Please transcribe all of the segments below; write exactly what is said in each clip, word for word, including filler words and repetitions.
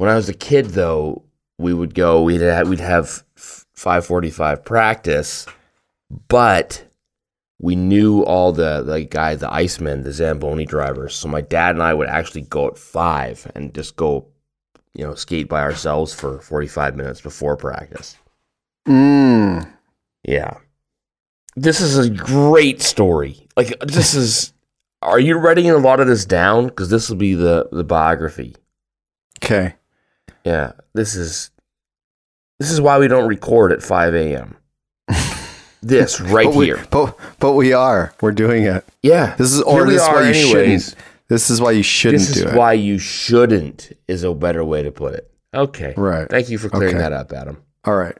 When I was a kid, though, we would go, we'd have, we'd have five forty-five practice, but we knew all the, the guys, the Icemen, the Zamboni drivers. So my dad and I would actually go at five and just go, you know, skate by ourselves for forty-five minutes before practice. Mm. Yeah. This is a great story. Like, this is, are you writing a lot of this down? Because this will be the, the biography. Okay. Yeah. This is, this is why we don't record at five a.m. This right but we, here. But, but we are. We're doing it. Yeah. This is, or this is why you shouldn't. This is why you shouldn't do it. This is why you shouldn't is a better way to put it. Okay. Right. Thank you for clearing okay. that up, Adam. All right.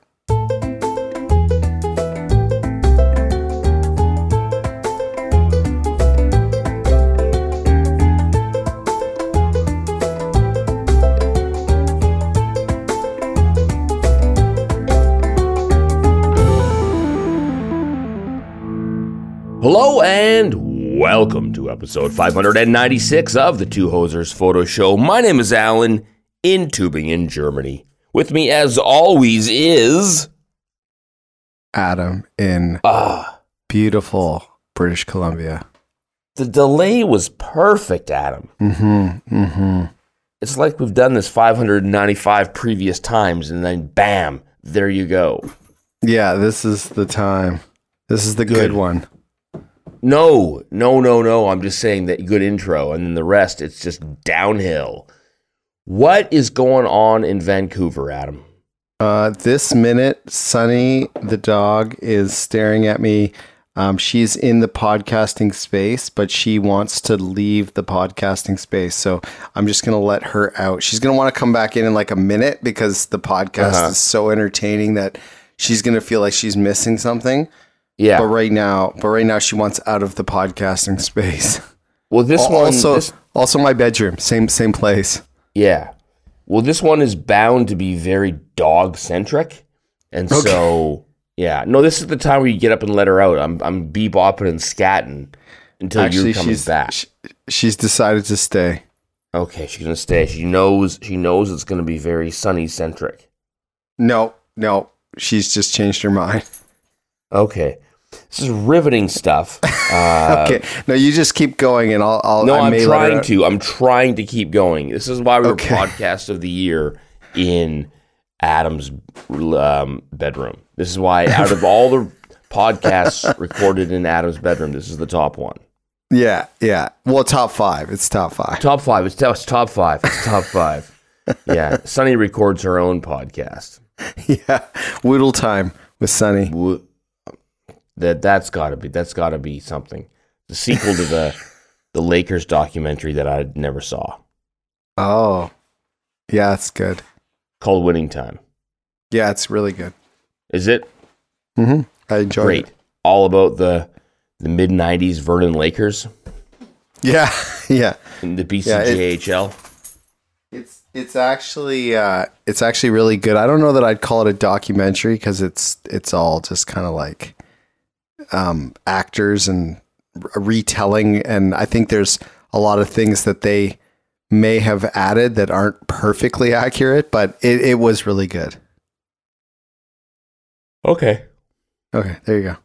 Hello and welcome to episode five ninety-six of the Two Hosers Photo Show. My name is Alan, in Tübingen, Germany. With me, as always, is... Adam in uh, beautiful British Columbia. The delay was perfect, Adam. Mm-hmm, mm-hmm. It's like we've done this five ninety-five previous times, and then bam, there you go. Yeah, this is the time. This is the good, good one. No, no, no, no. I'm just saying that good intro, and then the rest, it's just downhill. What is going on in Vancouver, Adam? Uh, this minute, Sunny, the dog, is staring at me. Um, she's in the podcasting space, but she wants to leave the podcasting space. So I'm just going to let her out. She's going to want to come back in in like a minute because the podcast uh-huh. is so entertaining that she's going to feel like she's missing something. Yeah, but right now, but right now she wants out of the podcasting space. Well, this also, one also also my bedroom, same same place. Yeah. Well, this one is bound to be very dog centric, and okay. so yeah. No, this is the time where you get up and let her out. I'm I'm bebopping and scatting until Actually, you're coming she's, back. She, she's decided to stay. Okay, she's gonna stay. She knows she knows it's gonna be very Sunny centric. No, no, she's just changed her mind. Okay. This is riveting stuff. Uh, okay. No, you just keep going, and I'll. I'll no, I I'm may trying to. I'm trying to keep going. This is why we were okay. podcast of the year in Adam's um, bedroom. This is why, out of all the podcasts recorded in Adam's bedroom, this is the top one. Yeah, yeah. Well, top five. It's top five. Top five. It's, it's top five. It's top five. Yeah. Sunny records her own podcast. Yeah. Woodle time with Sunny. Wo- That that's gotta be that's gotta be something. The sequel to the the Lakers documentary that I never saw. Oh, yeah, that's good. Called Winning Time. Yeah, it's really good. Is it? Mm-hmm. I enjoyed Great. It. All about the the mid nineties Vernon Lakers. Yeah, yeah. In the B C J H L. Yeah, it, it's it's actually uh, it's actually really good. I don't know that I'd call it a documentary because it's it's all just kind of like. Um, actors and retelling, and I think there's a lot of things that they may have added that aren't perfectly accurate, but it, it was really good. Okay, okay, there you go.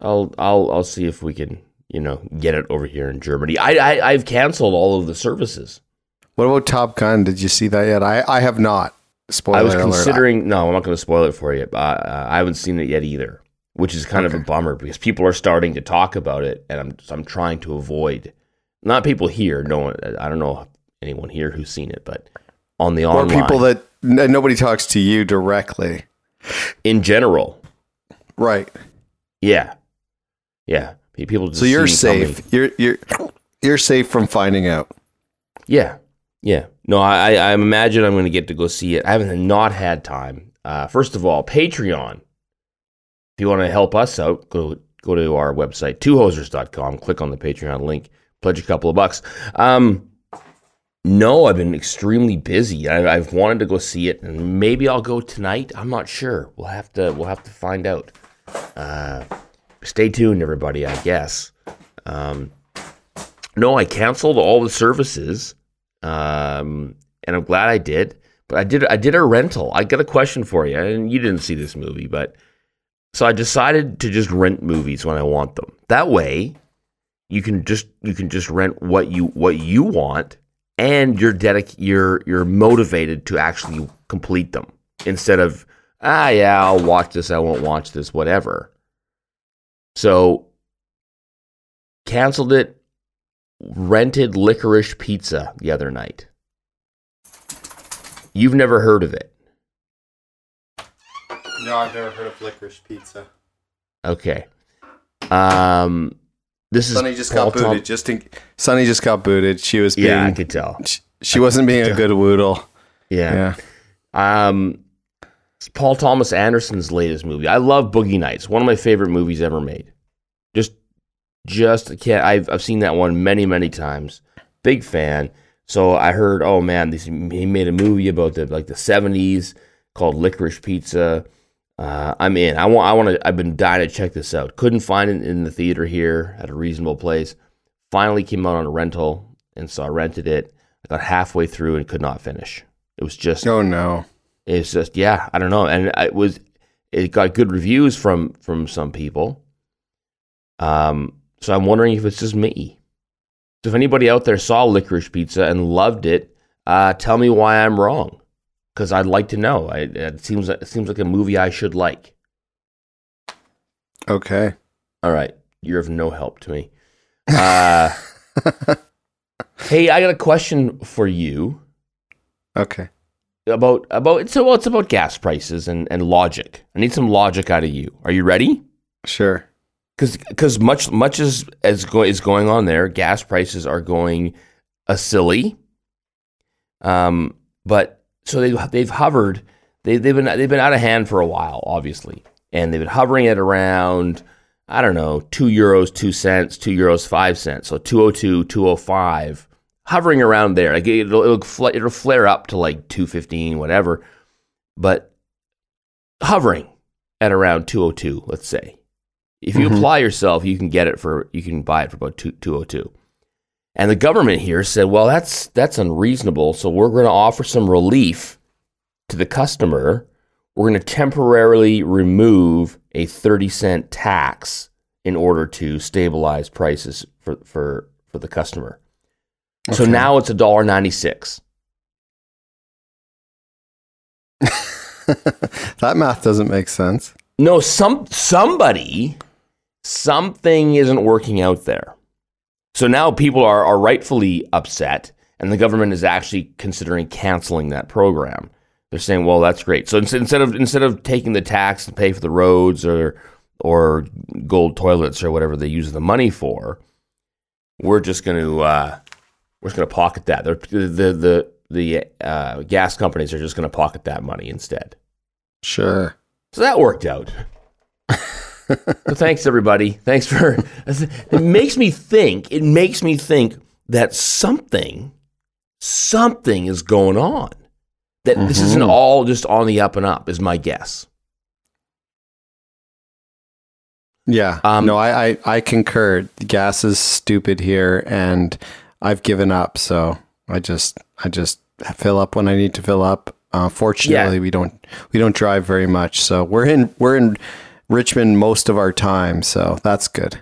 I'll I'll I'll see if we can you know get it over here in Germany. I, I I've canceled all of the services. What about Top Gun? Did you see that yet? I I have not. Spoiler I was considering. Alert. No, I'm not going to spoil it for you. Uh, uh, I haven't seen it yet either. Which is kind okay. of a bummer because people are starting to talk about it, and I'm I'm trying to avoid. Not people here. No one. I don't know anyone here who's seen it, but on the or online, or people that n- nobody talks to you directly. In general, right? Yeah, yeah. People. Just so you're safe. You're you're you're safe from finding out. Yeah, yeah. No, I I imagine I'm going to get to go see it. I haven't not had time. Uh, first of all, Patreon. If you want to help us out, go go to our website, two hosers dot com, click on the Patreon link, pledge a couple of bucks. Um, no, I've been extremely busy. I, I've wanted to go see it, and maybe I'll go tonight. I'm not sure. We'll have to we'll have to find out. Uh, stay tuned, everybody, I guess. Um, no, I canceled all the services, um, and I'm glad I did. But I did I did a rental. I got a question for you, and you didn't see this movie, but so I decided to just rent movies when I want them. That way, you can just you can just rent what you what you want, and you're dedic- you're you're motivated to actually complete them instead of ah yeah I'll watch this I won't watch this whatever. So canceled it. Rented Licorice Pizza the other night. You've never heard of it? No, I've never heard of Licorice Pizza. Okay. Um, this Sonny is just Paul got booted. Tom- just in- Sonny just got booted. She was being, yeah, I could tell. She, she wasn't being tell. a good woodle. Yeah. yeah. Um, it's Paul Thomas Anderson's latest movie. I love Boogie Nights. One of my favorite movies ever made. Just, just can't. I've I've seen that one many many times. Big fan. So I heard, oh man, this, he made a movie about the like the seventies called Licorice Pizza. Uh, I'm in. I want. I want to. I've been dying to check this out. Couldn't find it in the theater here at a reasonable place. Finally came out on a rental, and so I rented it. I got halfway through and could not finish. It was just. Oh no. It's just yeah. I don't know, and it was. It got good reviews from from some people. Um. So I'm wondering if it's just me. So if anybody out there saw Licorice Pizza and loved it, uh, tell me why I'm wrong, because I'd like to know. I, it seems it seems like a movie I should like. Okay. All right. You're of no help to me. Uh, hey, I got a question for you. Okay. About about it's well, it's about gas prices and and logic. I need some logic out of you. Are you ready? Sure. Because much much as, as go, is going on there, gas prices are going a silly. Um, but so they they've hovered. They they've been they've been out of hand for a while, obviously, and they've been hovering at around I don't know two euros two cents, two euros five cents, so two oh two, two oh five, hovering around there. Like it'll it'll, fl- it'll flare up to like two fifteen, whatever, but hovering at around two oh two, let's say. If you mm-hmm. apply yourself, you can get it for you can buy it for about two two oh two, and the government here said, "Well, that's that's unreasonable. So we're going to offer some relief to the customer. We're going to temporarily remove a thirty cent tax in order to stabilize prices for for, for the customer." Okay. So now it's a dollar ninety six. That math doesn't make sense. No, some somebody. Something isn't working out there. So now people are, are rightfully upset, and the government is actually considering canceling that program. They're saying, well, that's great. So instead of instead of taking the tax to pay for the roads or or gold toilets or whatever they use the money for, we're just going to uh, we're just going to pocket that. They're, the the the uh, gas companies are just going to pocket that money instead. Sure. So that worked out. So thanks, everybody. Thanks for it. Makes me think. It makes me think that something, something is going on. That mm-hmm. this isn't all just on the up and up. Is my guess. Yeah. Um, no, I, I I concur. The gas is stupid here, and I've given up. So I just I just fill up when I need to fill up. Uh, fortunately, yeah. we don't we don't drive very much, so we're in we're in. Richmond most of our time, so that's good.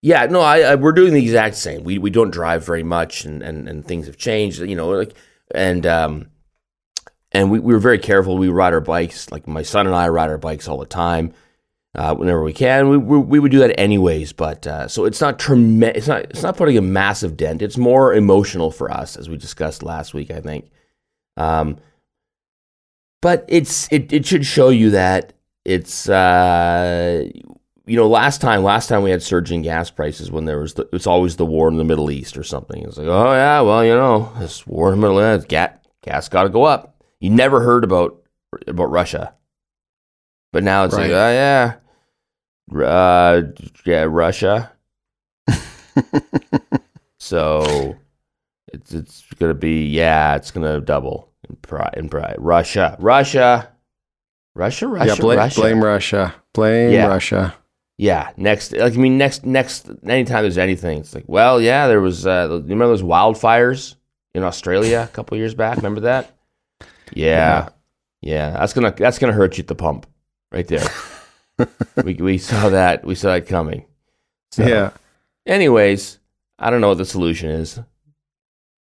Yeah, no, I, I we're doing the exact same. We we don't drive very much, and, and, and things have changed, you know. Like and um, and we, we were very careful. We ride our bikes, like my son and I ride our bikes all the time, uh, whenever we can. We, we we would do that anyways, but uh, so it's not trem- It's not it's not putting a massive dent. It's more emotional for us, as we discussed last week, I think. Um, but it's it it should show you that. It's, uh, you know, last time, last time we had surging gas prices when there was, the, it's always the war in the Middle East or something. It's like, oh yeah, well, you know, this war in the Middle East, gas, gas got to go up. You never heard about, about Russia, but now it's right. like, oh yeah, uh, yeah, Russia. So it's, it's going to be, yeah, it's going to double in price, in price. Russia, Russia. Russia, Russia, yeah, blame, Russia. Blame Russia. Blame yeah. Russia. Yeah. Next, like I mean, next, next, anytime there's anything, it's like, well, yeah, there was. Uh, you remember those wildfires in Australia a couple years back? Remember that? Yeah, yeah, that's gonna that's gonna hurt you at the pump, right there. we we saw that we saw it coming. So, yeah. Anyways, I don't know what the solution is.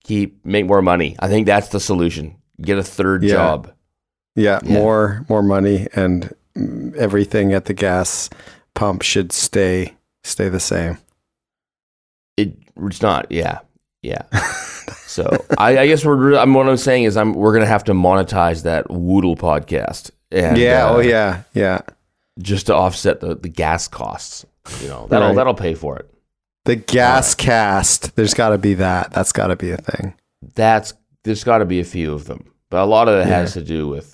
Keep make more money. I think that's the solution. Get a third yeah. job. Yeah, yeah, more more money, and everything at the gas pump should stay stay the same. It it's not. Yeah, yeah. So I, I guess we're. I'm what I'm saying is I'm. We're gonna have to monetize that Woodle podcast. And, yeah. Uh, oh yeah. Yeah. Just to offset the, the gas costs. You know that'll right. that'll pay for it. The gas right. cast. There's got to be that. That's got to be a thing. That's there's got to be a few of them, but a lot of it yeah. has to do with.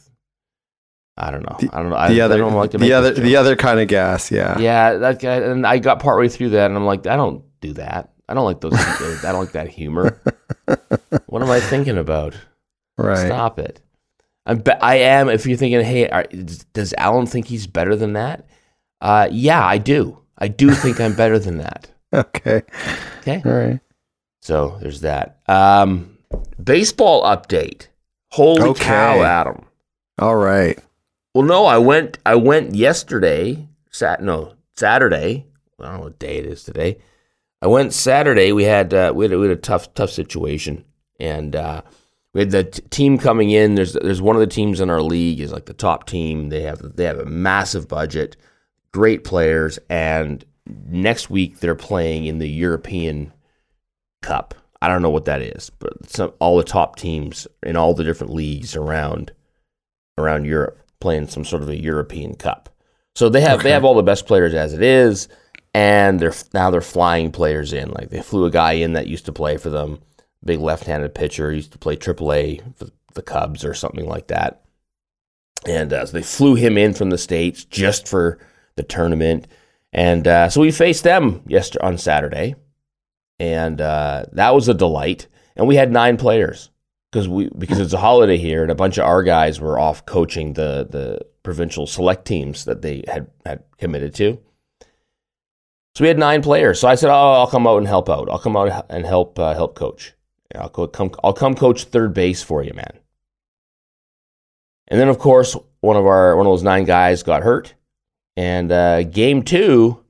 I don't know. The, I don't know. The I, other, I don't like to make the other, the other kind of gas. Yeah. Yeah. That guy, and I got partway through that, and I'm like, I don't do that. I don't like those. I don't like that humor. What am I thinking about? Right. Stop it. I'm. Be- I am. If you're thinking, hey, are, does Alan think he's better than that? Uh, yeah, I do. I do think I'm better than that. Okay. Okay. All right. So there's that. Um, baseball update. Holy okay. cow, Adam! All right. Well, no, I went. I went yesterday. Sat no Saturday. I don't know what day it is today. I went Saturday. We had uh, we had, we had a tough tough situation, and uh, we had the t- team coming in. There's there's one of the teams in our league is like the top team. They have they have a massive budget, great players, and next week they're playing in the European Cup. I don't know what that is, but some, all the top teams in all the different leagues around around Europe playing some sort of a European Cup. So they have okay. they have all the best players as it is. And they're now they're flying players in. Like they flew a guy in that used to play for them, big left-handed pitcher, used to play triple A for the Cubs or something like that. And uh, so they flew him in from the States just for the tournament. And uh, so we faced them yesterday on Saturday, and uh, that was a delight. And we had nine players because we because it's a holiday here, and a bunch of our guys were off coaching the the provincial select teams that they had had committed to. So we had nine players. So I said, "Oh, I'll come out and help out. I'll come out and help uh, help coach. I'll co- come. I'll come coach third base for you, man." And then, of course, one of our one of those nine guys got hurt, and uh, game two,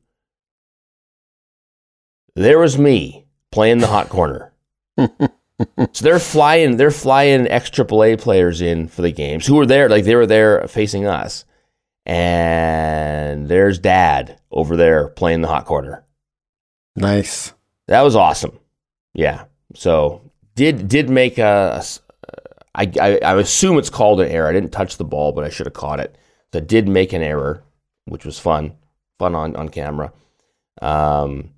there was me playing the hot corner. So they're flying. They're flying ex-triple A players in for the games who were there. Like they were there facing us. And there's Dad over there playing the hot corner. Nice. That was awesome. Yeah. So did did make a, a I, I, I assume it's called an error. I didn't touch the ball, but I should have caught it. So I did make an error, which was fun, fun on, on camera. Um,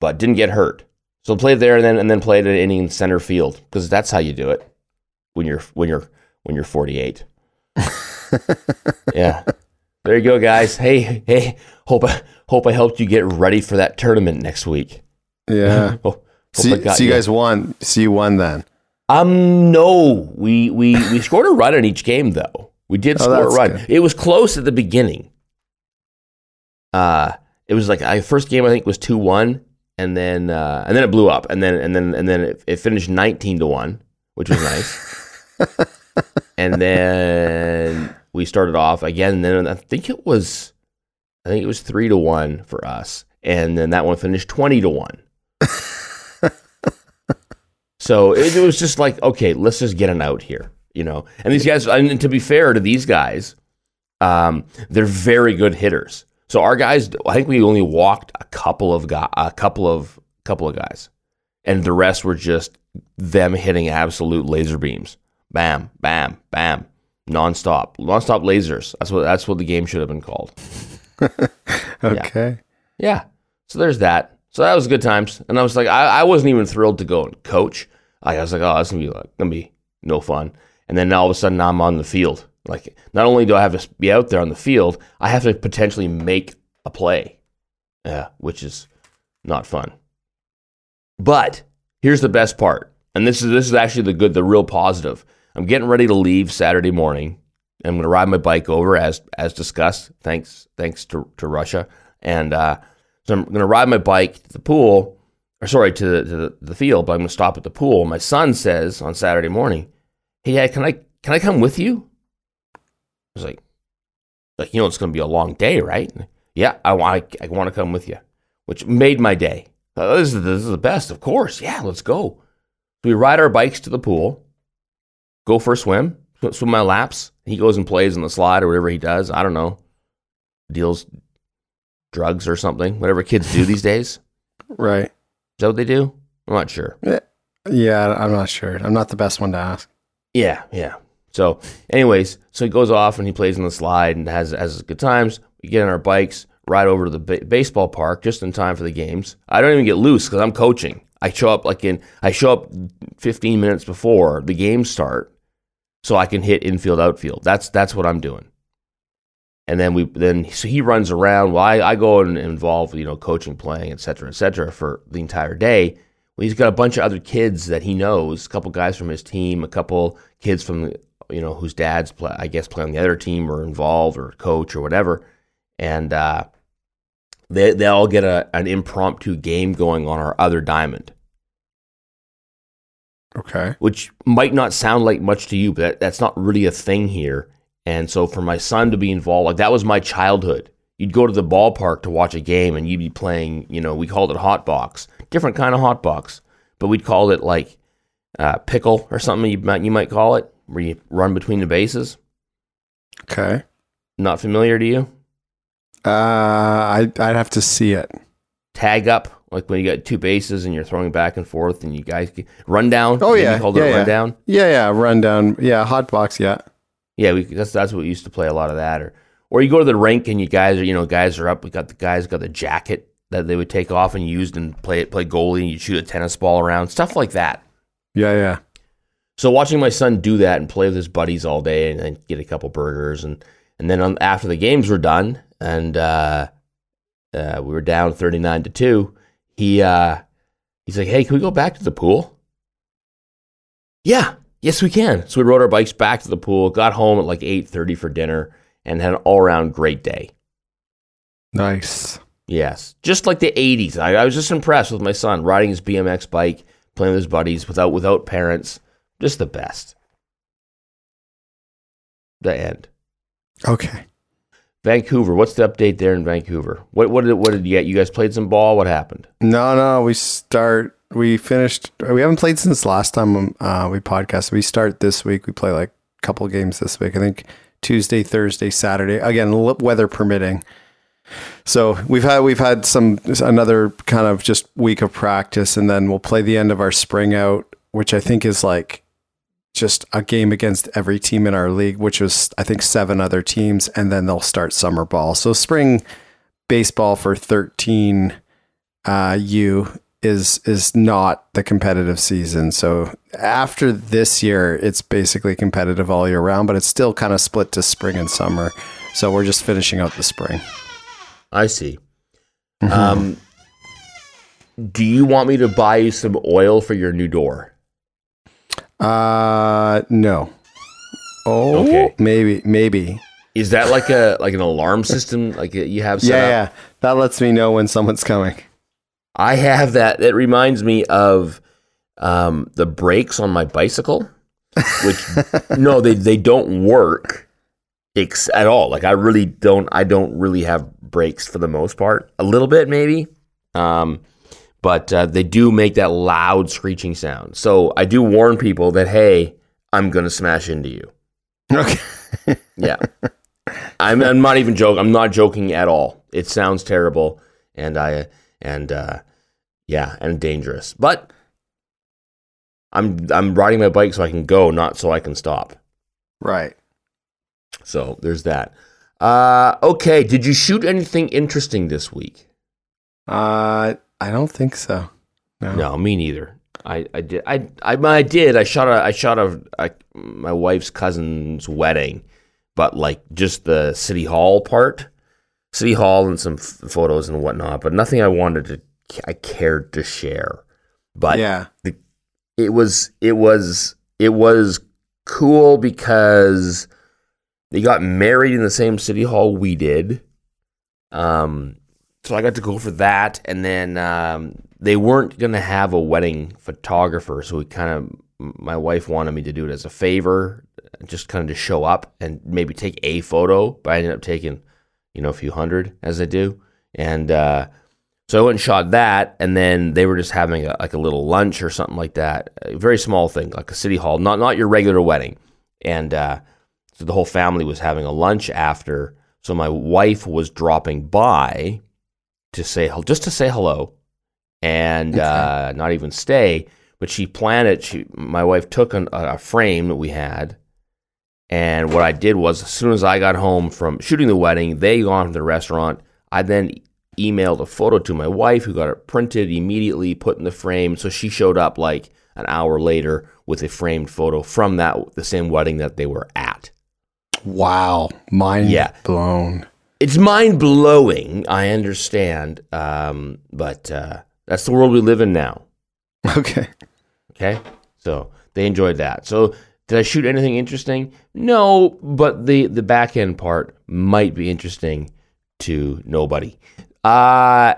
but didn't get hurt. So played there and then and then played an inning in center field because that's how you do it when you're when you're when you're forty-eight. Yeah, there you go, guys. Hey, hey. Hope I hope I helped you get ready for that tournament next week. Yeah. oh, so, so you, you guys won. So you won then. Um, no, we we we scored a run in each game though. We did oh, score a run. Good. It was close at the beginning. Uh it was like I first game I think was two one, and then uh, and then it blew up, and then and then and then it, it finished nineteen to one, which was nice. And then we started off again. And then I think it was, I think it was three to one for us. And then that one finished twenty to one. So it, it was just like, okay, let's just get an out here, you know. And these guys, and to be fair to these guys, um, they're very good hitters. So our guys, I think we only walked a couple of guys, a couple of couple of guys, and the rest were just them hitting absolute laser beams. Bam, bam, bam, nonstop, nonstop lasers. That's what that's what the game should have been called. Okay. Yeah. yeah. So there's that. So that was good times, and I was like, I, I wasn't even thrilled to go and coach. Like, I was like, oh, that's gonna be like, gonna be no fun. And then now all of a sudden, now I'm on the field. Like, not only do I have to be out there on the field, I have to potentially make a play, uh, which is not fun. But here's the best part, and this is this is actually the good, the real positive. I'm getting ready to leave Saturday morning. I'm going to ride my bike over as as discussed, thanks thanks to, to Russia. And uh, so I'm going to ride my bike to the pool, or sorry, to the, to the, the field, but I'm going to stop at the pool. My son says on Saturday morning, hey, Dad, can I can I come with you? I was like, like you know, it's going to be a long day, right? And, yeah, I, I, I want to come with you, which made my day. Uh, this, is, this is the best, of course. Yeah, let's go. So we ride our bikes to the pool, go for a swim, swim my laps. He goes and plays on the slide or whatever he does. I don't know. Deals drugs or something, whatever kids do these days. Right. Is that what they do? I'm not sure. Yeah, I'm not sure. I'm not the best one to ask. Yeah, yeah. So anyways, so he goes off and he plays on the slide and has has good times. We get on our bikes, ride over to the ba- baseball park just in time for the games. I don't even get loose because I'm coaching. I show up like in I show up fifteen minutes before the games start, so I can hit infield, outfield. That's that's what I'm doing. And then we then so he runs around. Well, I, I go and involve you know coaching, playing, et cetera, et cetera, for the entire day. Well, he's got a bunch of other kids that he knows, a couple guys from his team, a couple kids from you know whose dads play, I guess play on the other team or involved or coach or whatever. And uh, they they all get a an impromptu game going on our other diamond. Okay. Which might not sound like much to you, but that, that's not really a thing here. And so for my son to be involved, like that was my childhood. You'd go to the ballpark to watch a game and you'd be playing, you know, we called it hot box, different kind of hot box, but we'd call it like uh, pickle or something you might, you might call it, where you run between the bases. Okay. Not familiar to you? Uh, I, I'd have to see it. Tag up. Like when you got two bases and you're throwing back and forth and you guys get rundown. Oh, yeah. You called yeah, it yeah. rundown? Yeah, yeah, rundown. Yeah, hot box, yeah. Yeah, we, that's that's what we used to play a lot of that. Or or you go to the rink and you guys are, you know, guys are up. We got the guys got the jacket that they would take off and used and play play goalie and you shoot a tennis ball around, stuff like that. Yeah, yeah. So watching my son do that and play with his buddies all day and, and get a couple burgers. And, and then on, after the games were done and uh, uh, we were down thirty-nine to two, He uh, he's like, hey, can we go back to the pool? Yeah, yes, we can. So we rode our bikes back to the pool, got home at like eight thirty for dinner, and had an all-around great day. Nice. Yes, just like the eighties. I, I was just impressed with my son riding his B M X bike, playing with his buddies without without parents. Just the best. The end. Okay. Vancouver, what's the update there in Vancouver? What what did what did you get? You guys played some ball. What happened? No, no, we start. We finished. We haven't played since last time uh, we podcast. We start this week. We play like a couple games this week. I think Tuesday, Thursday, Saturday. Again, weather permitting. So we've had we've had some another kind of just week of practice, and then we'll play the end of our spring out, which I think is like just a game against every team in our league, which was, I think, seven other teams, and then they'll start summer ball. So spring baseball for thirteen uh, U is, is not the competitive season. So after this year, it's basically competitive all year round, but it's still kind of split to spring and summer. So we're just finishing out the spring. I see. Mm-hmm. Um, do you want me to buy you some oil for your new door? Uh, no. Oh, okay. maybe, maybe. Is that like a, like an alarm system? Like you have set yeah, up? Yeah. That lets me know when someone's coming. I have that. It reminds me of, um, the brakes on my bicycle, which no, they, they don't work ex- at all. Like I really don't, I don't really have brakes for the most part, a little bit maybe. Um, But uh, they do make that loud screeching sound. So I do warn people that, hey, I'm going to smash into you. Okay. Yeah. I'm, I'm not even joking. I'm not joking at all. It sounds terrible and, I, and uh, yeah, and dangerous. But I'm I'm riding my bike so I can go, not so I can stop. Right. So there's that. Uh, okay. Did you shoot anything interesting this week? Uh... I don't think so. No, no me neither. I, I did. I, I I did. I shot a. I shot a, a. My wife's cousin's wedding, but like just the city hall part, city hall and some f- photos and whatnot. But nothing I wanted to. I cared to share. But yeah, the, it was. It was. It was cool because they got married in the same city hall we did. Um. So I got to go for that, and then um, they weren't going to have a wedding photographer, so we kind of, my wife wanted me to do it as a favor just kind of to show up and maybe take a photo, but I ended up taking, you know, a few hundred as I do. And uh, so I went and shot that, and then they were just having a, like a little lunch or something like that, a very small thing, like a city hall, not not your regular wedding. And uh, so the whole family was having a lunch after. So my wife was dropping by to say just to say hello, and okay. uh, not even stay. But she planned it. She, my wife took an, a frame that we had, and what I did was, as soon as I got home from shooting the wedding, they gone to the restaurant. I then emailed a photo to my wife, who got it printed immediately, put in the frame. So she showed up like an hour later with a framed photo from that the same wedding that they were at. Wow, mind yeah. blown. It's mind blowing. I understand, um, but uh, that's the world we live in now. Okay. Okay. So they enjoyed that. So did I shoot anything interesting? No, but the, the back end part might be interesting to nobody. Uh,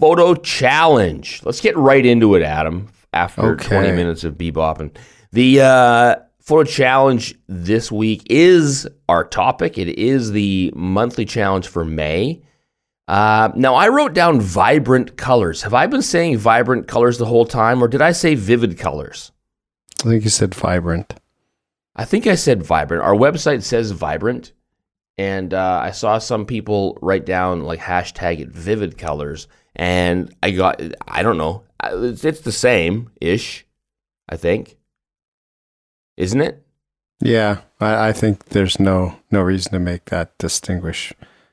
photo challenge. Let's get right into it, Adam, after okay. twenty minutes of bebopping. The uh, photo challenge this week is our topic. It is the monthly challenge for May. Uh, now, I wrote down vibrant colors. Have I been saying vibrant colors the whole time, or did I say vivid colors? I think you said vibrant. I think I said vibrant. Our website says vibrant, and uh, I saw some people write down, like, hashtag it vivid colors, and I got, I don't know, it's, it's the same-ish, I think. Isn't it? Yeah, I, I think there's no, no reason to make that distinguish.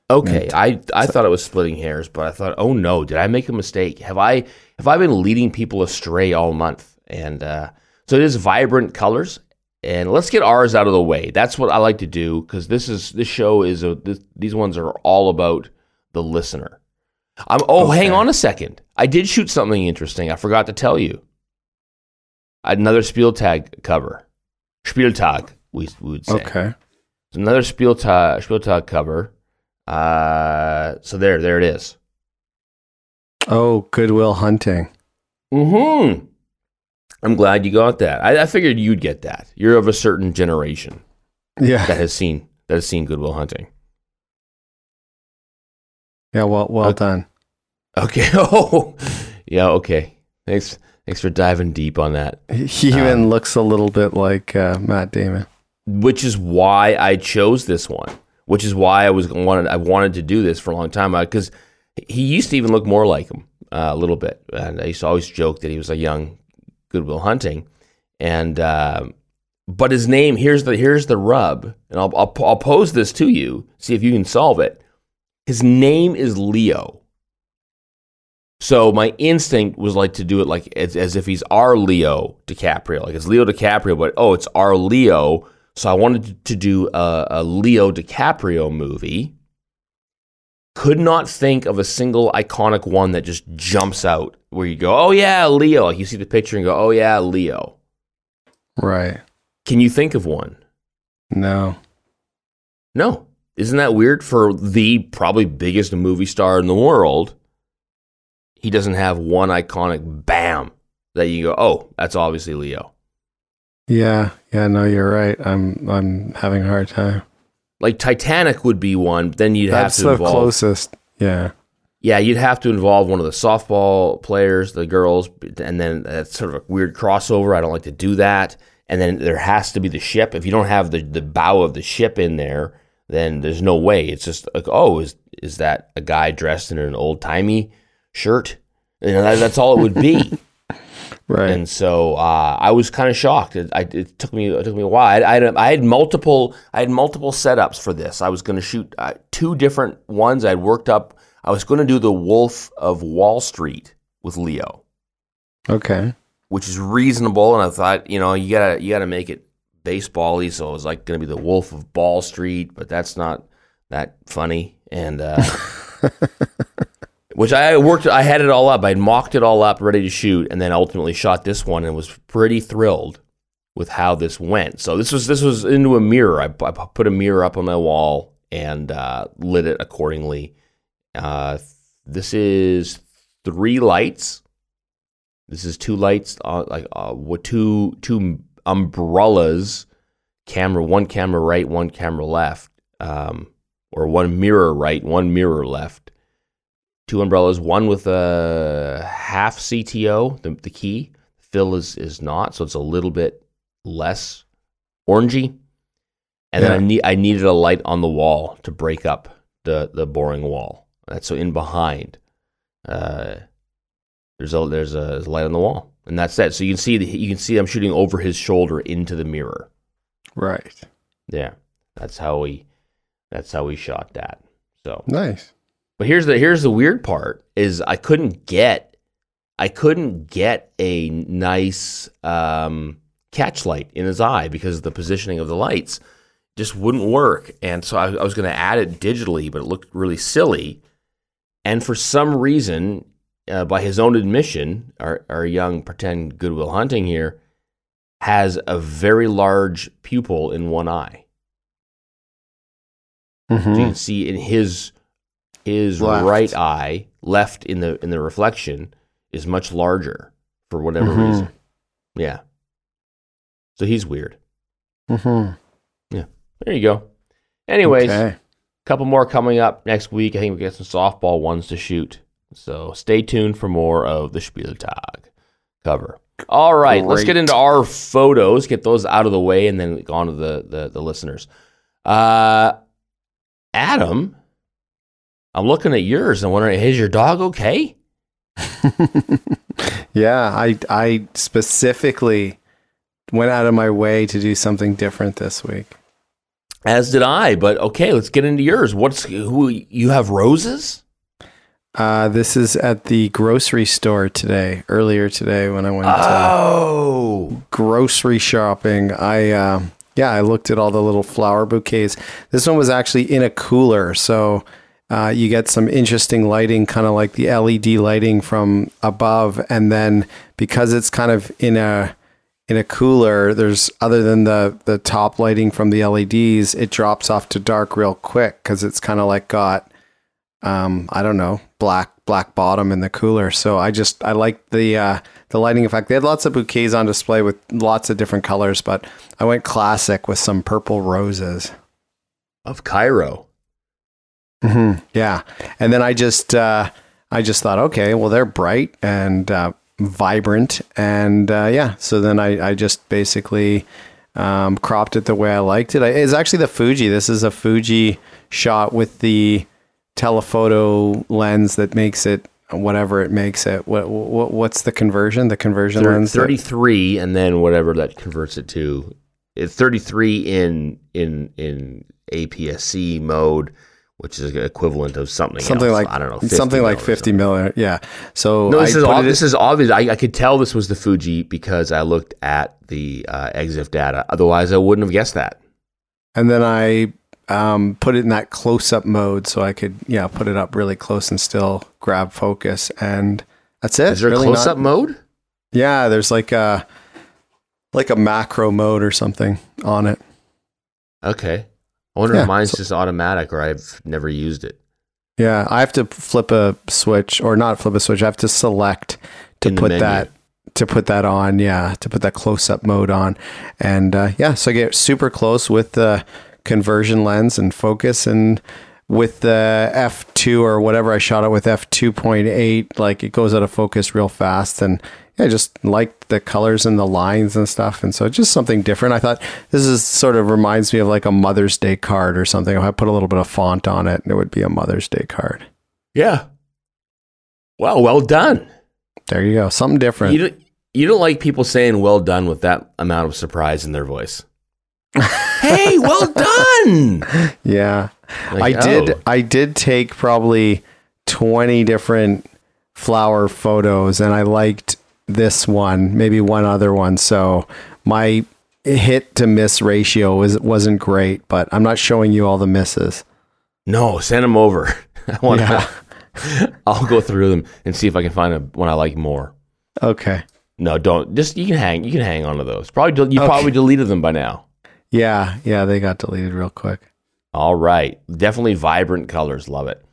Okay, I, I thought it was splitting hairs, but I thought, oh no, did I make a mistake? Have I have I been leading people astray all month? And uh, so it is vibrant colors, and let's get ours out of the way. That's what I like to do, because this is this show is a, this, these ones are all about the listener. I'm oh, okay. Hang on a second. I did shoot something interesting. I forgot to tell you. Another Spieltag cover, Spieltag we, we would say. Okay, it's another Spieltag Spieltag cover. Uh, so there, there it is. Oh, Good Will Hunting. Mm-hmm. I'm glad you got that. I, I figured you'd get that. You're of a certain generation. Yeah. That has seen, that has seen Good Will Hunting. Yeah. Well, well okay. done. Okay. Oh, yeah. Okay. Thanks. Thanks for diving deep on that. He even um, looks a little bit like, uh, Matt Damon, which is why I chose this one. Which is why I was wanted. I wanted to do this for a long time, because he used to even look more like him uh, a little bit. And I used to always joke that he was a young Good Will Hunting. And uh, but his name here's the here's the rub. And I'll, I'll I'll pose this to you, see if you can solve it. His name is Leo. So my instinct was like to do it like as, as if he's our Leo DiCaprio, like it's Leo DiCaprio, but oh, it's our Leo. So I wanted to do a, a Leo DiCaprio movie. Could not think of a single iconic one that just jumps out where you go, oh yeah, Leo. Like you see the picture and go, oh yeah, Leo. Right. Can you think of one? No. No. Isn't that weird for the probably biggest movie star in the world? He doesn't have one iconic bam that you go, oh, that's obviously Leo. Yeah, yeah, no, you're right. I'm I'm having a hard time. Like Titanic would be one, but then you'd have to involve... That's the closest, yeah. Yeah, you'd have to involve one of the softball players, the girls, and then that's sort of a weird crossover. I don't like to do that. And then there has to be the ship. If you don't have the, the bow of the ship in there, then there's no way. It's just like, oh, is is that a guy dressed in an old-timey shirt? You know, that, that's all it would be. Right. And so uh, I was kind of shocked. It, I, it took me it took me a while. I, I, had a, I had multiple I had multiple setups for this. I was going to shoot uh, two different ones. I'd worked up. I was going to do the Wolf of Wall Street with Leo. Okay. Which is reasonable, and I thought, you know, you gotta you gotta make it baseball-y. So it was like going to be the Wolf of Ball Street, but that's not that funny. And. Uh, Which I worked, I had it all up. I had mocked it all up, ready to shoot, and then ultimately shot this one and was pretty thrilled with how this went. So this was this was into a mirror. I, I put a mirror up on my wall and uh, lit it accordingly. Uh, this is three lights. This is two lights, uh, like uh, two two umbrellas camera, one camera right, one camera left, um, or one mirror right, one mirror left, two umbrellas, one with a half C T O, the, the key. Phil is, is not, so it's a little bit less orangey. And yeah. then I, need, I needed a light on the wall to break up the, the boring wall. That's so in behind. Uh, there's a there's a, there's a light on the wall, and that's that. So you can see the, you can see I'm shooting over his shoulder into the mirror. Right. Yeah. That's how we that's how we shot that. So nice. But here's the here's the weird part is I couldn't get I couldn't get a nice um, catch light in his eye because of the positioning of the lights. Just wouldn't work, and so I, I was going to add it digitally, but it looked really silly. And for some reason, uh, by his own admission, our, our young pretend Good Will Hunting here has a very large pupil in one eye. Mm-hmm. So you can see in his his left. right eye, left in the in the reflection, is much larger for whatever mm-hmm. reason. Yeah, so he's weird. Mm-hmm. Yeah. There you go. Anyways, a okay. couple more coming up next week. I think we got some softball ones to shoot. So stay tuned for more of the Spieltag cover. All right, Great. let's get into our photos, get those out of the way, and then on to the, the, the listeners. Uh, Adam, I'm looking at yours and wondering, is your dog okay? yeah, I I specifically went out of my way to do something different this week. As did I, but okay, let's get into yours. What's who you have roses? Uh, this is at the grocery store today, earlier today when I went oh. to grocery shopping. I uh, yeah, I looked at all the little flower bouquets. This one was actually in a cooler, so uh, you get some interesting lighting, kind of like the L E D lighting from above, and then because it's kind of in a In a cooler, there's other than the, the top lighting from the L E Ds, it drops off to dark real quick because it's kind of like got, um, I don't know, black black bottom in the cooler. So I just I like the uh, the lighting effect. They had lots of bouquets on display with lots of different colors, but I went classic with some purple roses of Cairo. Mm-hmm. Yeah, and then I just uh, I just thought, okay, well they're bright and. Uh, vibrant and uh yeah so then I, I just basically um cropped it the way I liked it. I, it's actually the Fuji. This is a Fuji shot with the telephoto lens that makes it whatever it makes it. What, what what's the conversion? The conversion thirty, lens thirty-three that, and then whatever that converts it to. It's thirty-three in in in A P S C mode, which is equivalent of something something else. like I don't know something like fifty million. Yeah. So no, this I is ob- this is obvious. I, I could tell this was the Fuji because I looked at the uh, EXIF data. Otherwise, I wouldn't have guessed that. And then I um, put it in that close up mode, so I could yeah put it up really close and still grab focus. And that's it. Is there really a close up mode? Yeah, there's like a like a macro mode or something on it. Okay. I wonder yeah, if mine's so, just automatic or I've never used it. Yeah, I have to flip a switch or not flip a switch. I have to select to put that to put that on. Yeah, to put that close up mode on. And uh, yeah, so I get super close with the conversion lens and focus. And with the F two or whatever I shot it with, F two point eight, like it goes out of focus real fast. And yeah, I just liked the colors and the lines and stuff. And so just something different. I thought this is sort of reminds me of like a Mother's Day card or something. I put a little bit of font on it and it would be a Mother's Day card. Yeah. Well, well done. There you go. Something different. You don't, you don't like people saying well done with that amount of surprise in their voice. Hey, well done. Yeah. Like, I oh. did I did take probably twenty different flower photos and I liked this one, maybe one other one. So my hit to miss ratio was wasn't great, but I'm not showing you all the misses. No, send them over. I want yeah. I'll go through them and see if I can find a, one I like more. Okay. No, don't. Just you can hang you can hang on to those. Probably del- you okay. probably deleted them by now. Yeah, yeah, they got deleted real quick. All right. Definitely vibrant colors. Love it.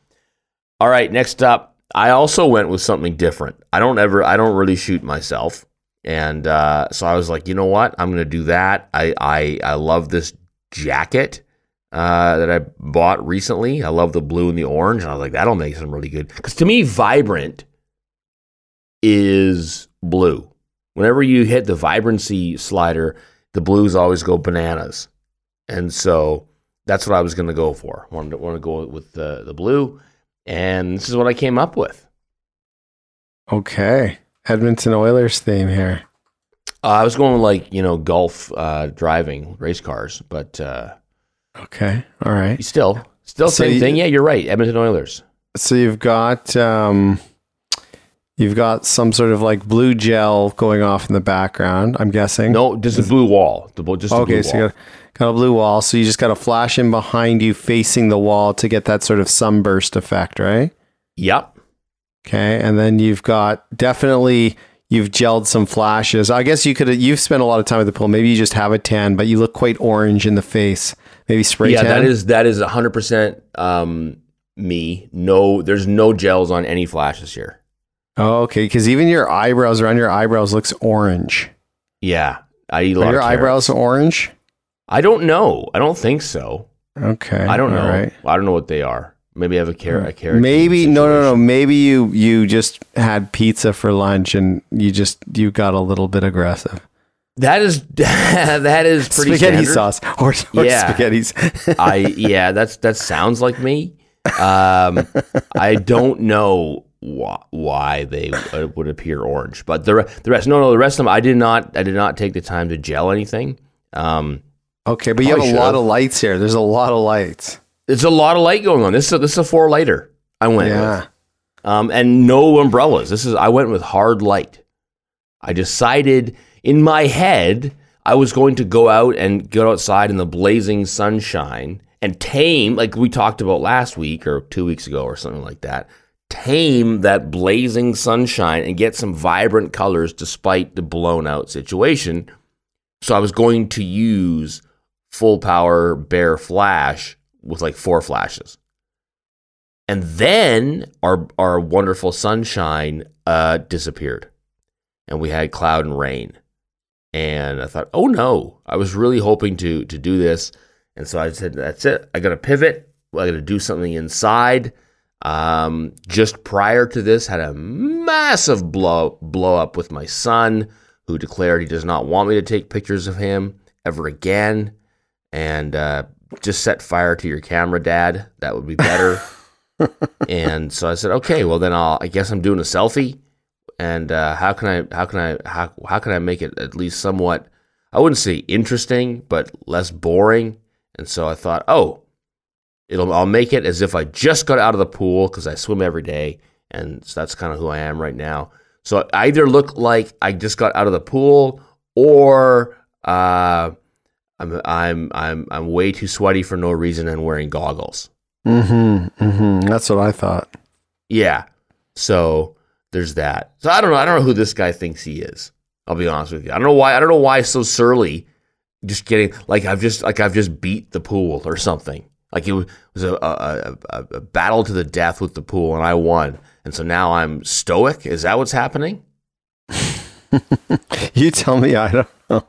All right. Next up, I also went with something different. I don't ever, I don't really shoot myself And uh, so I was like, you know what? I'm going to do that. I, I, I love this jacket uh, that I bought recently. I love the blue and the orange. And I was like, that'll make some really good. Because to me, vibrant is blue. Whenever you hit the vibrancy slider, the blues always go bananas. And so that's what I was going to go for. I wanted to, wanted to go with the, the blue. And this is what I came up with. Okay. Edmonton Oilers theme here. Uh, I was going with like, you know, golf uh, driving, race cars, but. Uh, okay. All right. Still, still so same you, thing. Yeah, you're right. Edmonton Oilers. So you've got. Um... You've got some sort of like blue gel going off in the background, I'm guessing. No, just a blue wall. The blue, just okay, blue so wall. you got, got a blue wall. So you just got to flash in behind you facing the wall to get that sort of sunburst effect, right? Yep. Okay. And then you've got definitely, you've gelled some flashes. I guess you could, you've spent a lot of time at the pool. Maybe you just have a tan, but you look quite orange in the face. Maybe spray yeah, tan. Yeah, that is, that is one hundred percent um, me. No, there's no gels on any flashes here. Oh, okay, because even your eyebrows, around your eyebrows looks orange. Yeah, I eat a lot of carrots. Are your eyebrows orange? I don't know. I don't think so. Okay. I don't know. Right. I don't know what they are. Maybe I have a carrot. A carrot Maybe, no, no, no. Maybe you, you just had pizza for lunch and you just, you got a little bit aggressive. That is, that is pretty spaghetti standard. Sauce or, or yeah. spaghetti's. I, yeah, that's, that sounds like me. Um, I don't know. Why they would appear orange, but the the rest, no, no, the rest of them, I did not, I did not take the time to gel anything. Um, okay, but you have a should've. lot of lights here. There's a lot of lights. There's a lot of light going on. This is a, this is a four lighter. I went yeah. with, um, and no umbrellas. This is I went with hard light. I decided in my head I was going to go out and go outside in the blazing sunshine and tame, like we talked about last week or two weeks ago or something like that. Tame that blazing sunshine and get some vibrant colors despite the blown out situation. So I was going to use full power bare flash with like four flashes. And then our our wonderful sunshine uh, disappeared and we had cloud and rain. And I thought, oh no, I was really hoping to to do this. And so I said, that's it. I got to pivot. I got to do something inside. Um, just prior to this, had a massive blow blow up with my son, who declared he does not want me to take pictures of him ever again. And uh, just set fire to your camera, Dad. That would be better. And so I said, okay, well then I'll. I guess I'm doing a selfie. And uh, how can I? How can I? How how can I make it at least somewhat? I wouldn't say interesting, but less boring. And so I thought, oh. It'll, I'll make it as if I just got out of the pool because I swim every day, and so that's kind of who I am right now. So I either look like I just got out of the pool, or uh, I'm I'm I'm I'm way too sweaty for no reason and wearing goggles. Mm-hmm. Mm-hmm. That's what I thought. Yeah. So there's that. So I don't know. I don't know who this guy thinks he is. I'll be honest with you. I don't know why. I don't know why so surly. Just getting like I've just like I've just beat the pool or something. Like it was a, a, a, a battle to the death with the pool, and I won. And so now I'm stoic. Is that what's happening? You tell me. I don't know.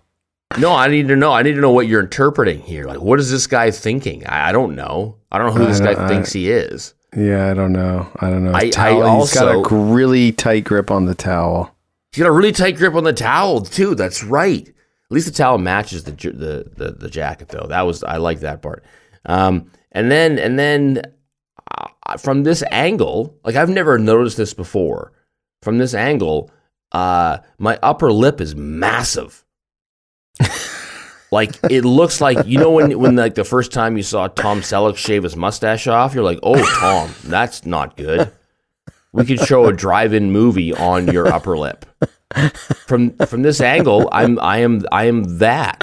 No, I need to know. I need to know what you're interpreting here. Like, what is this guy thinking? I, I don't know. I don't know who this guy I, thinks he is. Yeah, I don't know. I don't know. I, towel, I also, he's got a really tight grip on the towel. He's got a really tight grip on the towel too. That's right. At least the towel matches the the the, the jacket though. That was I like that part. Um, and then, and then uh, from this angle, like I've never noticed this before from this angle, uh, my upper lip is massive. Like it looks like, you know, when, when like the first time you saw Tom Selleck shave his mustache off, you're like, oh, Tom, that's not good. We could show a drive-in movie on your upper lip from, from this angle. I'm, I am, I am that.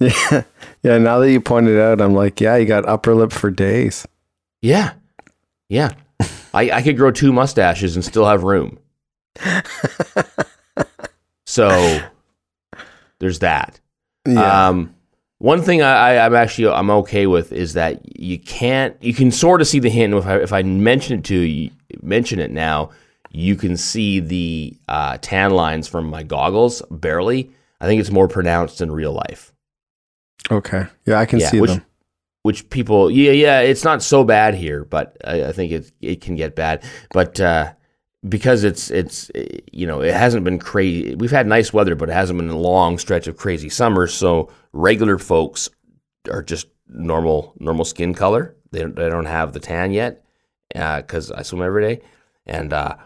Yeah. Yeah, now that you pointed out, I'm like, yeah, you got upper lip for days. Yeah. Yeah. I, I could grow two mustaches and still have room. So there's that. Yeah. Um, one thing I, I, I'm actually, I'm okay with is that you can't, you can sort of see the hint. If I, if I mention it to you, mention it now, you can see the uh, tan lines from my goggles barely. I think it's more pronounced in real life. Okay. Yeah, I can yeah, see which, them. Which people, yeah, yeah, it's not so bad here, but I, I think it it can get bad. But uh, because it's, it's you know, it hasn't been crazy. We've had nice weather, but it hasn't been a long stretch of crazy summer. So regular folks are just normal normal skin color. They don't, they don't have the tan yet because uh, I swim every day. And uh,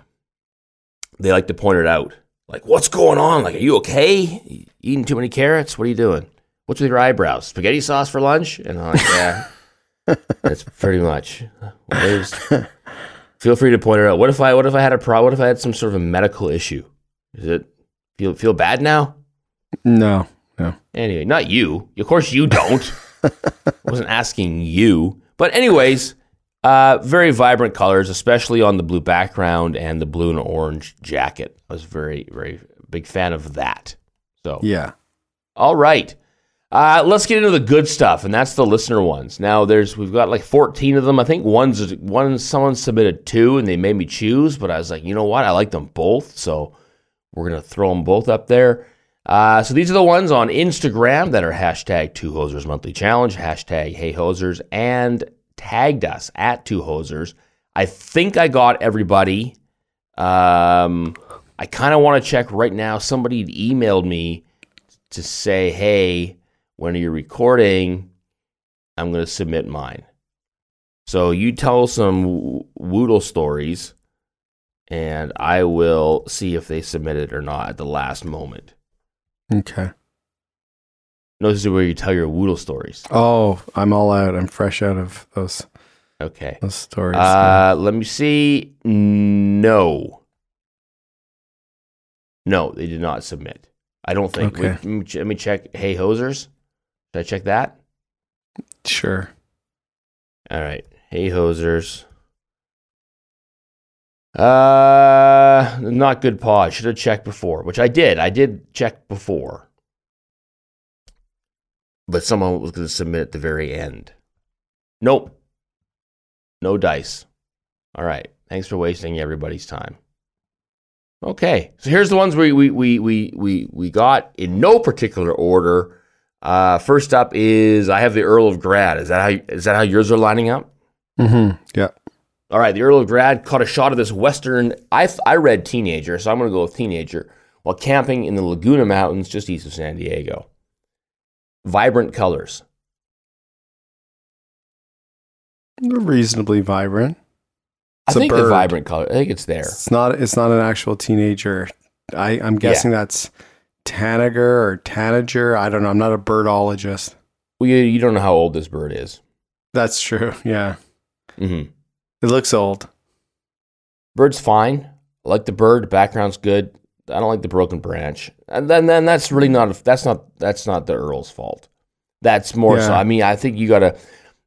they like to point it out. Like, what's going on? Like, are you okay? You eating too many carrots? What are you doing? What's with your eyebrows? Spaghetti sauce for lunch? And I'm like, yeah, that's pretty much. Waves. Feel free to point it out. What if I? What if I had a problem? What if I had some sort of a medical issue? Is it feel feel bad now? No, no. Anyway, not you. Of course, you don't. I wasn't asking you. But anyways, uh, very vibrant colors, especially on the blue background and the blue and orange jacket. I was very, very big fan of that. So yeah. All right. Uh, let's get into the good stuff, and that's the listener ones. Now, there's we've got like fourteen of them. I think one's one someone submitted two, and they made me choose, but I was like, you know what? I like them both, so we're going to throw them both up there. Uh, so these are the ones on Instagram that are hashtag Two Hosers Monthly Challenge, hashtag Hey Hosers, and tagged us at Two Hosers. I think I got everybody. Um, I kind of want to check right now. Somebody emailed me to say, hey, when you're recording, I'm going to submit mine. So you tell some Woodle stories, and I will see if they submit it or not at the last moment. Okay. No, this is where you tell your Woodle stories. Oh, I'm all out. I'm fresh out of those. Okay. Those stories. Uh, let me see. No. No, they did not submit. I don't think. Okay. Wait, let me check. Hey, Hosers. Did I check that? Sure. All right. Hey, Hosers. Uh, not good pod. Should have checked before, which I did. I did check before. But someone was going to submit at the very end. Nope. No dice. All right. Thanks for wasting everybody's time. Okay. So here's the ones we we we we we, we got in no particular order. Uh, first up is I have the Earl of Grad. Is that how is that how yours are lining up? Mm-hmm. Yeah. All right. The Earl of Grad caught a shot of this Western. I I read teenager, so I'm going to go with teenager while camping in the Laguna Mountains just east of San Diego. Vibrant colors. They're reasonably vibrant. It's I think bird. The vibrant color. I think it's there. It's not. It's not an actual teenager. I, I'm guessing yeah. that's. Tanager or tanager. I don't know. I'm not a birdologist. Well, you, you don't know how old this bird is. That's true. Yeah. Mm-hmm. It looks old. Bird's fine. I like the bird. Background's good. I don't like the broken branch. And then, then that's really not, that's not, that's not the Earl's fault. That's more yeah. so, I mean, I think you gotta,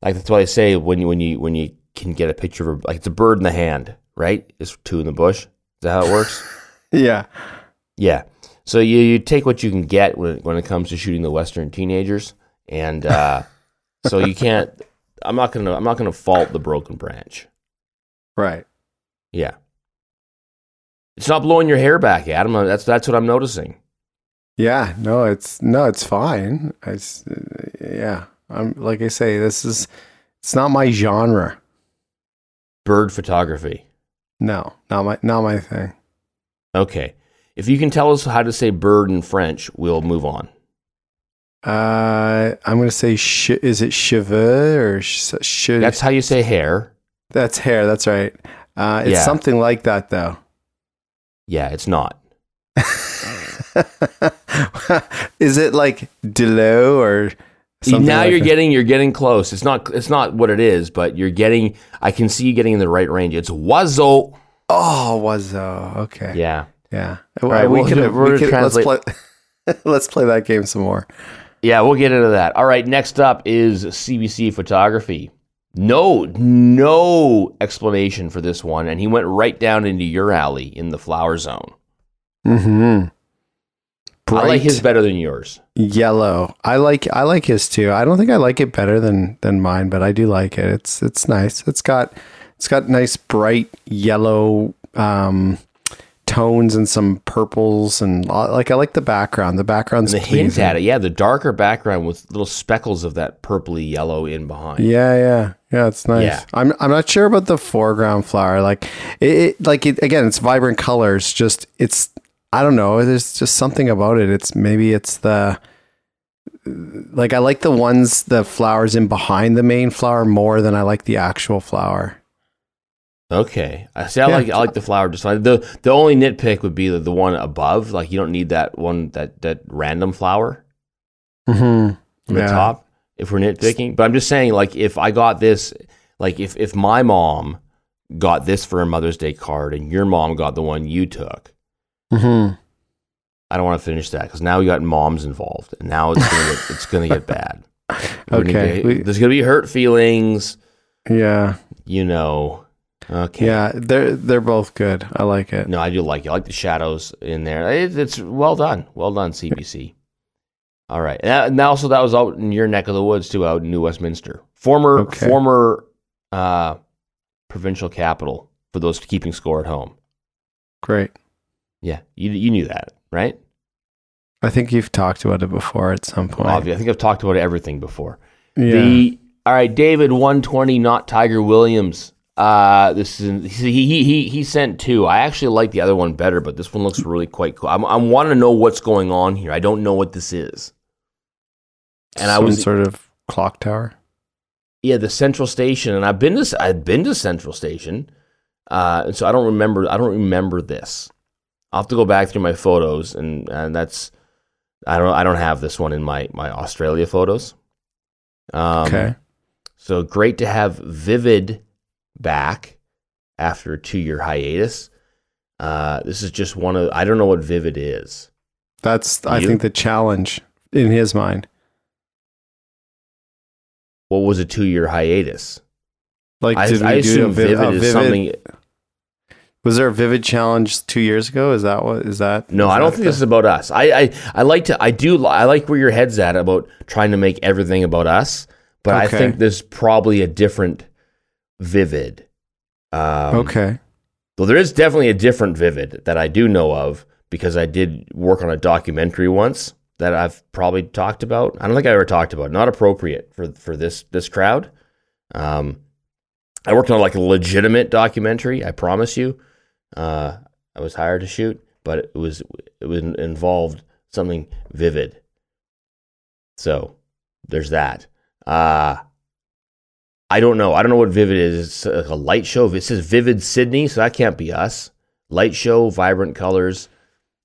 like, that's why I say when you, when you, when you can get a picture of, like, it's a bird in the hand, right? It's two in the bush. Is that how it works? yeah. Yeah. So you, you take what you can get when it, when it comes to shooting the Western teenagers, and uh, so you can't. I'm not gonna. I'm not gonna fault the broken branch. Right. Yeah. It's not blowing your hair back, Adam. That's that's what I'm noticing. Yeah. No. It's no. It's fine. It's yeah. I'm like I say. This is. It's not my genre. Bird photography. No. Not my. Not my thing. Okay. If you can tell us how to say bird in French, we'll move on. Uh, I'm going to say, sh- is it cheveux or sh- sh- That's how you say hair. That's hair. That's right. Uh, it's yeah. something like that, though. Yeah, it's not. Is it like delo or something? Now like you're that? getting you're getting close. It's not it's not what it is, but you're getting. I can see you getting in the right range. It's oiseau. Oh, oiseau. Okay. Yeah. Yeah, all right, we well, could, we could let's play. Let's play that game some more. Yeah, we'll get into that. All right, next up is C B C photography. No, no explanation for this one, and he went right down into your alley in the flower zone. Mm-hmm. Bright, I like his better than yours. Yellow. I like. I like his too. I don't think I like it better than than mine, but I do like it. It's it's nice. It's got it's got nice bright yellow. Um, tones and some purples, and like I like the background. The background's and the pleasing. Hint at it, yeah. The darker background with little speckles of that purpley yellow in behind. Yeah, yeah, yeah. It's nice. Yeah. I'm I'm not sure about the foreground flower. Like it, it like it, again, it's vibrant colors. Just it's I don't know. There's just something about it. It's maybe it's the like I like the ones the flowers in behind the main flower more than I like the actual flower. Okay, I see. I yeah. like I like the flower design. the The only nitpick would be the, the one above. Like you don't need that one that, that random flower mm-hmm. from yeah. the top. If we're nitpicking, but I'm just saying, like if I got this, like if, if my mom got this for a Mother's Day card and your mom got the one you took, mm-hmm. I don't want to finish that because now we got moms involved, and now it's gonna get, it's gonna get bad. Okay, to, there's gonna be hurt feelings. Yeah, you know. Okay. Yeah, they're they're both good. I like it. No, I do like it. I like the shadows in there. It, it's well done. Well done, C B C. All right. And also, that was out in your neck of the woods, too, out in New Westminster. Former okay. former uh, provincial capital for those keeping score at home. Great. Yeah, you you knew that, right? I think you've talked about it before at some point. Obviously, I think I've talked about everything before. Yeah. The, all right, David, one twenty, not Tiger Williams. Uh, this is he he he he sent two. I actually like the other one better, but this one looks really quite cool. I'm I want to know what's going on here. I don't know what this is. And Some I was sort of clock tower. Yeah, the Central Station, and I've been to I've been to Central Station, uh, and so I don't remember I don't remember this. I'll have to go back through my photos, and, and that's I don't I don't have this one in my my Australia photos. Um, okay. So great to have Vivid back after a two-year hiatus. Uh, this is just one of, I don't know what Vivid is. That's, you? I think, the challenge in his mind. What was a two-year hiatus? Like, I, did I, we I do assume a vivid, vivid is vivid, something. Was there a Vivid challenge two years ago? Is that what, is that? No, is I don't think the, this is about us. I, I, I like to, I do, I like where your head's at about trying to make everything about us, but okay. I think there's probably a different Vivid. Um, okay. Well, there is definitely a different Vivid that I do know of because I did work on a documentary once that I've probably talked about. I don't think I ever talked about it. Not appropriate for, for this this crowd. Um, I worked on like a legitimate documentary, I promise you. Uh, I was hired to shoot, but it was it was involved something vivid. So there's that. Uh I don't know. I don't know what Vivid is. It's like a light show. It says Vivid Sydney, so that can't be us. Light show, vibrant colors.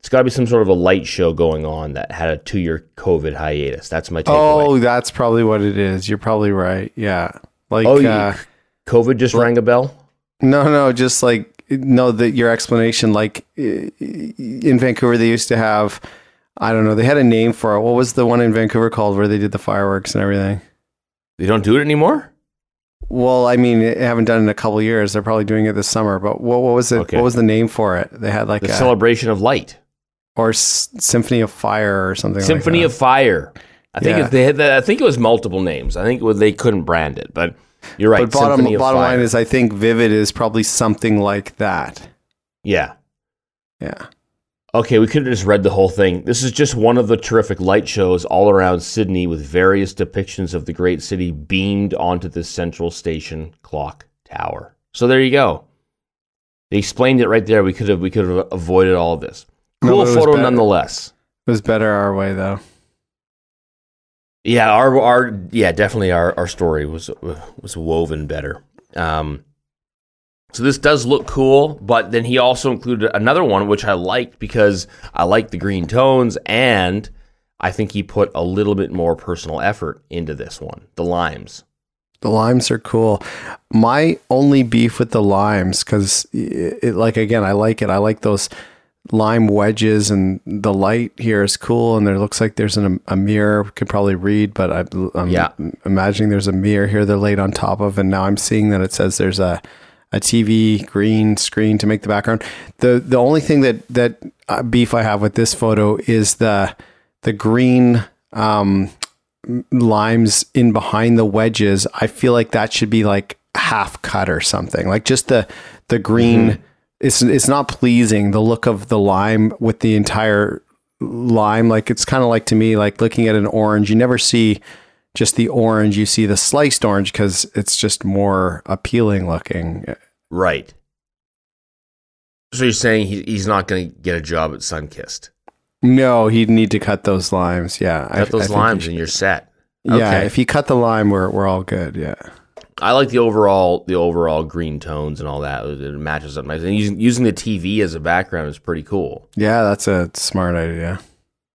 It's got to be some sort of a light show going on that had a two-year COVID hiatus. That's my takeaway. Oh, that's probably what it is. You're probably right. Yeah. Like, oh, uh, COVID just rang a bell? No, no, just like, no, that your explanation, like in Vancouver, they used to have, I don't know, they had a name for it. What was the one in Vancouver called where they did the fireworks and everything? They don't do it anymore? Well, I mean, I haven't done it in a couple of years. They're probably doing it this summer. But what, what was it? Okay. What was the name for it? They had like the a celebration of light, or S- Symphony of Fire, or something. Symphony like that. of Fire. I yeah. think it, they had. The, I think it was multiple names. I think it was, they couldn't brand it. But you're right. But bottom Symphony bottom line is, I think Vivid is probably something like that. Yeah. Yeah. Okay, we could have just read the whole thing. This is just one of the terrific light shows all around Sydney with various depictions of the great city beamed onto the Central Station clock tower. So there you go. They explained it right there. We could have we could have avoided all of this. Cool no, photo better. nonetheless. It was better our way though. Yeah, our our yeah, definitely our, our story was was woven better. Um So this does look cool, but then he also included another one, which I liked because I like the green tones, and I think he put a little bit more personal effort into this one, the limes. The limes are cool. My only beef with the limes, because like, again, I like it. I like those lime wedges, and the light here is cool, and there looks like there's an, a mirror. We could probably read, but I, I'm yeah. imagining there's a mirror here they're laid on top of, and now I'm seeing that it says there's a... a T V green screen to make the background. The the only thing that that uh, beef I have with this photo is the the green um, limes in behind the wedges. I feel like that should be like half cut or something. Like just the the green mm-hmm. it's it's not pleasing, the look of the lime with the entire lime. Like, it's kind of like, to me, like looking at an orange, you never see just the orange, you see the sliced orange because it's just more appealing looking. Right. So you're saying he, he's not going to get a job at Sunkist? No, he'd need to cut those limes. Yeah. Cut I, those I limes and you're set. Okay. Yeah. If you cut the lime, we're, we're all good. Yeah. I like the overall, the overall green tones and all that. It matches up nice. And using, using the T V as a background is pretty cool. Yeah. That's a smart idea.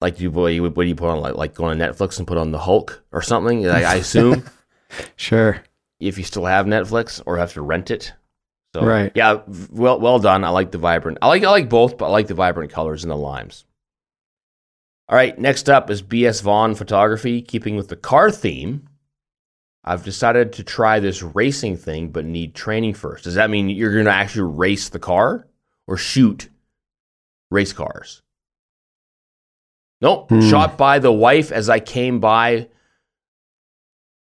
Like, you, what do you put on? Like, like go on Netflix and put on the Hulk or something, I, I assume. Sure. If you still have Netflix or have to rent it. So, right. Yeah. Well, well done. I like the vibrant. I like, I like both, but I like the vibrant colors and the limes. All right. Next up is B S Vaughn Photography. Keeping with the car theme, I've decided to try this racing thing, but need training first. Does that mean you're going to actually race the car or shoot race cars? Nope. Hmm. Shot by the wife as I came by.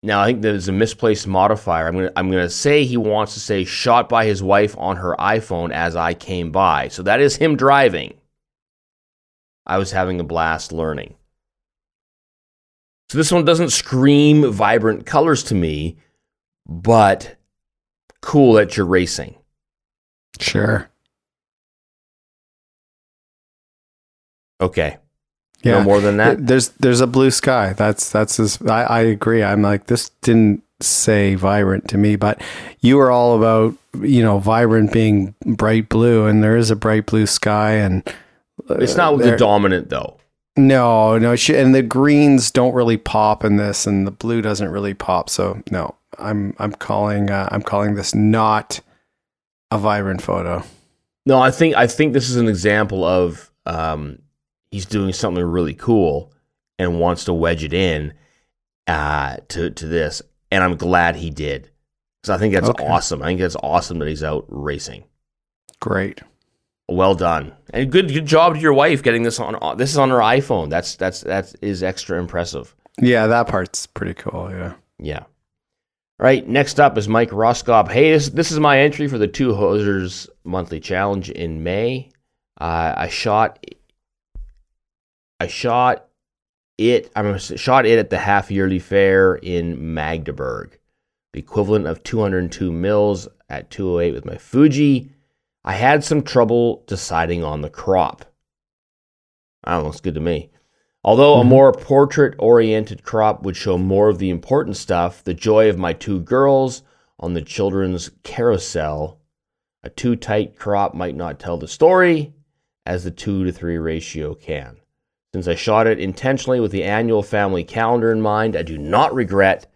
Now, I think there's a misplaced modifier. I'm going to I'm going to say he wants to say shot by his wife on her iPhone as I came by. So that is him driving. I was having a blast learning. So this one doesn't scream vibrant colors to me, but cool that you're racing. Sure. Okay. Yeah. No more than that. There's there's a blue sky. That's that's as I, I agree. I'm like, this didn't say vibrant to me, but you were all about, you know, vibrant being bright blue, and there is a bright blue sky, and uh, it's not the dominant though. No, no, sh- and the greens don't really pop in this, and the blue doesn't really pop. So no, I'm I'm calling uh, I'm calling this not a vibrant photo. No, I think I think this is an example of. Um, He's doing something really cool and wants to wedge it in uh, to, to this. And I'm glad he did, because I think that's okay. Awesome. I think that's awesome that he's out racing. Great. Well done. And good good job to your wife getting this on. This is on her iPhone. That's that's that is extra impressive. Yeah, that part's pretty cool. Yeah. Yeah. All right. Next up is Mike Roscoff. Hey, this, this is my entry for the Two Hosers monthly challenge in May. Uh, I shot... I shot it. I shot it at the half yearly fair in Magdeburg, the equivalent of two hundred two mils at two oh eight with my Fuji. I had some trouble deciding on the crop. That looks good to me. Although a more portrait-oriented crop would show more of the important stuff, the joy of my two girls on the children's carousel, a too tight crop might not tell the story as the two to three ratio can. Since I shot it intentionally with the annual family calendar in mind, I do not regret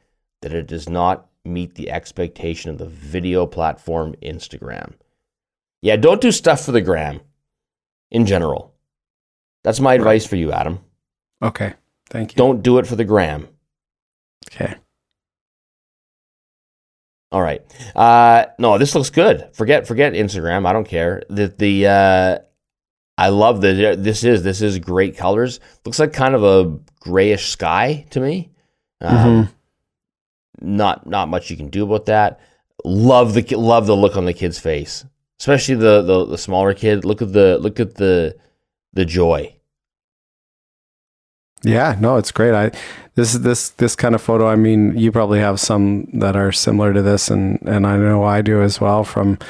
that it does not meet the expectation of the video platform Instagram. Yeah, don't do stuff for the gram in general. That's my advice for you, Adam. Okay, thank you. Don't do it for the gram. Okay. All right. Uh, no, this looks good. Forget, forget Instagram. I don't care. The, the, uh, I love that. This is this is great colors. Looks like kind of a grayish sky to me. Um, mm-hmm. Not not much you can do about that. Love the love the look on the kid's face, especially the, the, the smaller kid. Look at the look at the the joy. Yeah, no, it's great. I this this this kind of photo. I mean, you probably have some that are similar to this, and and I know I do as well. From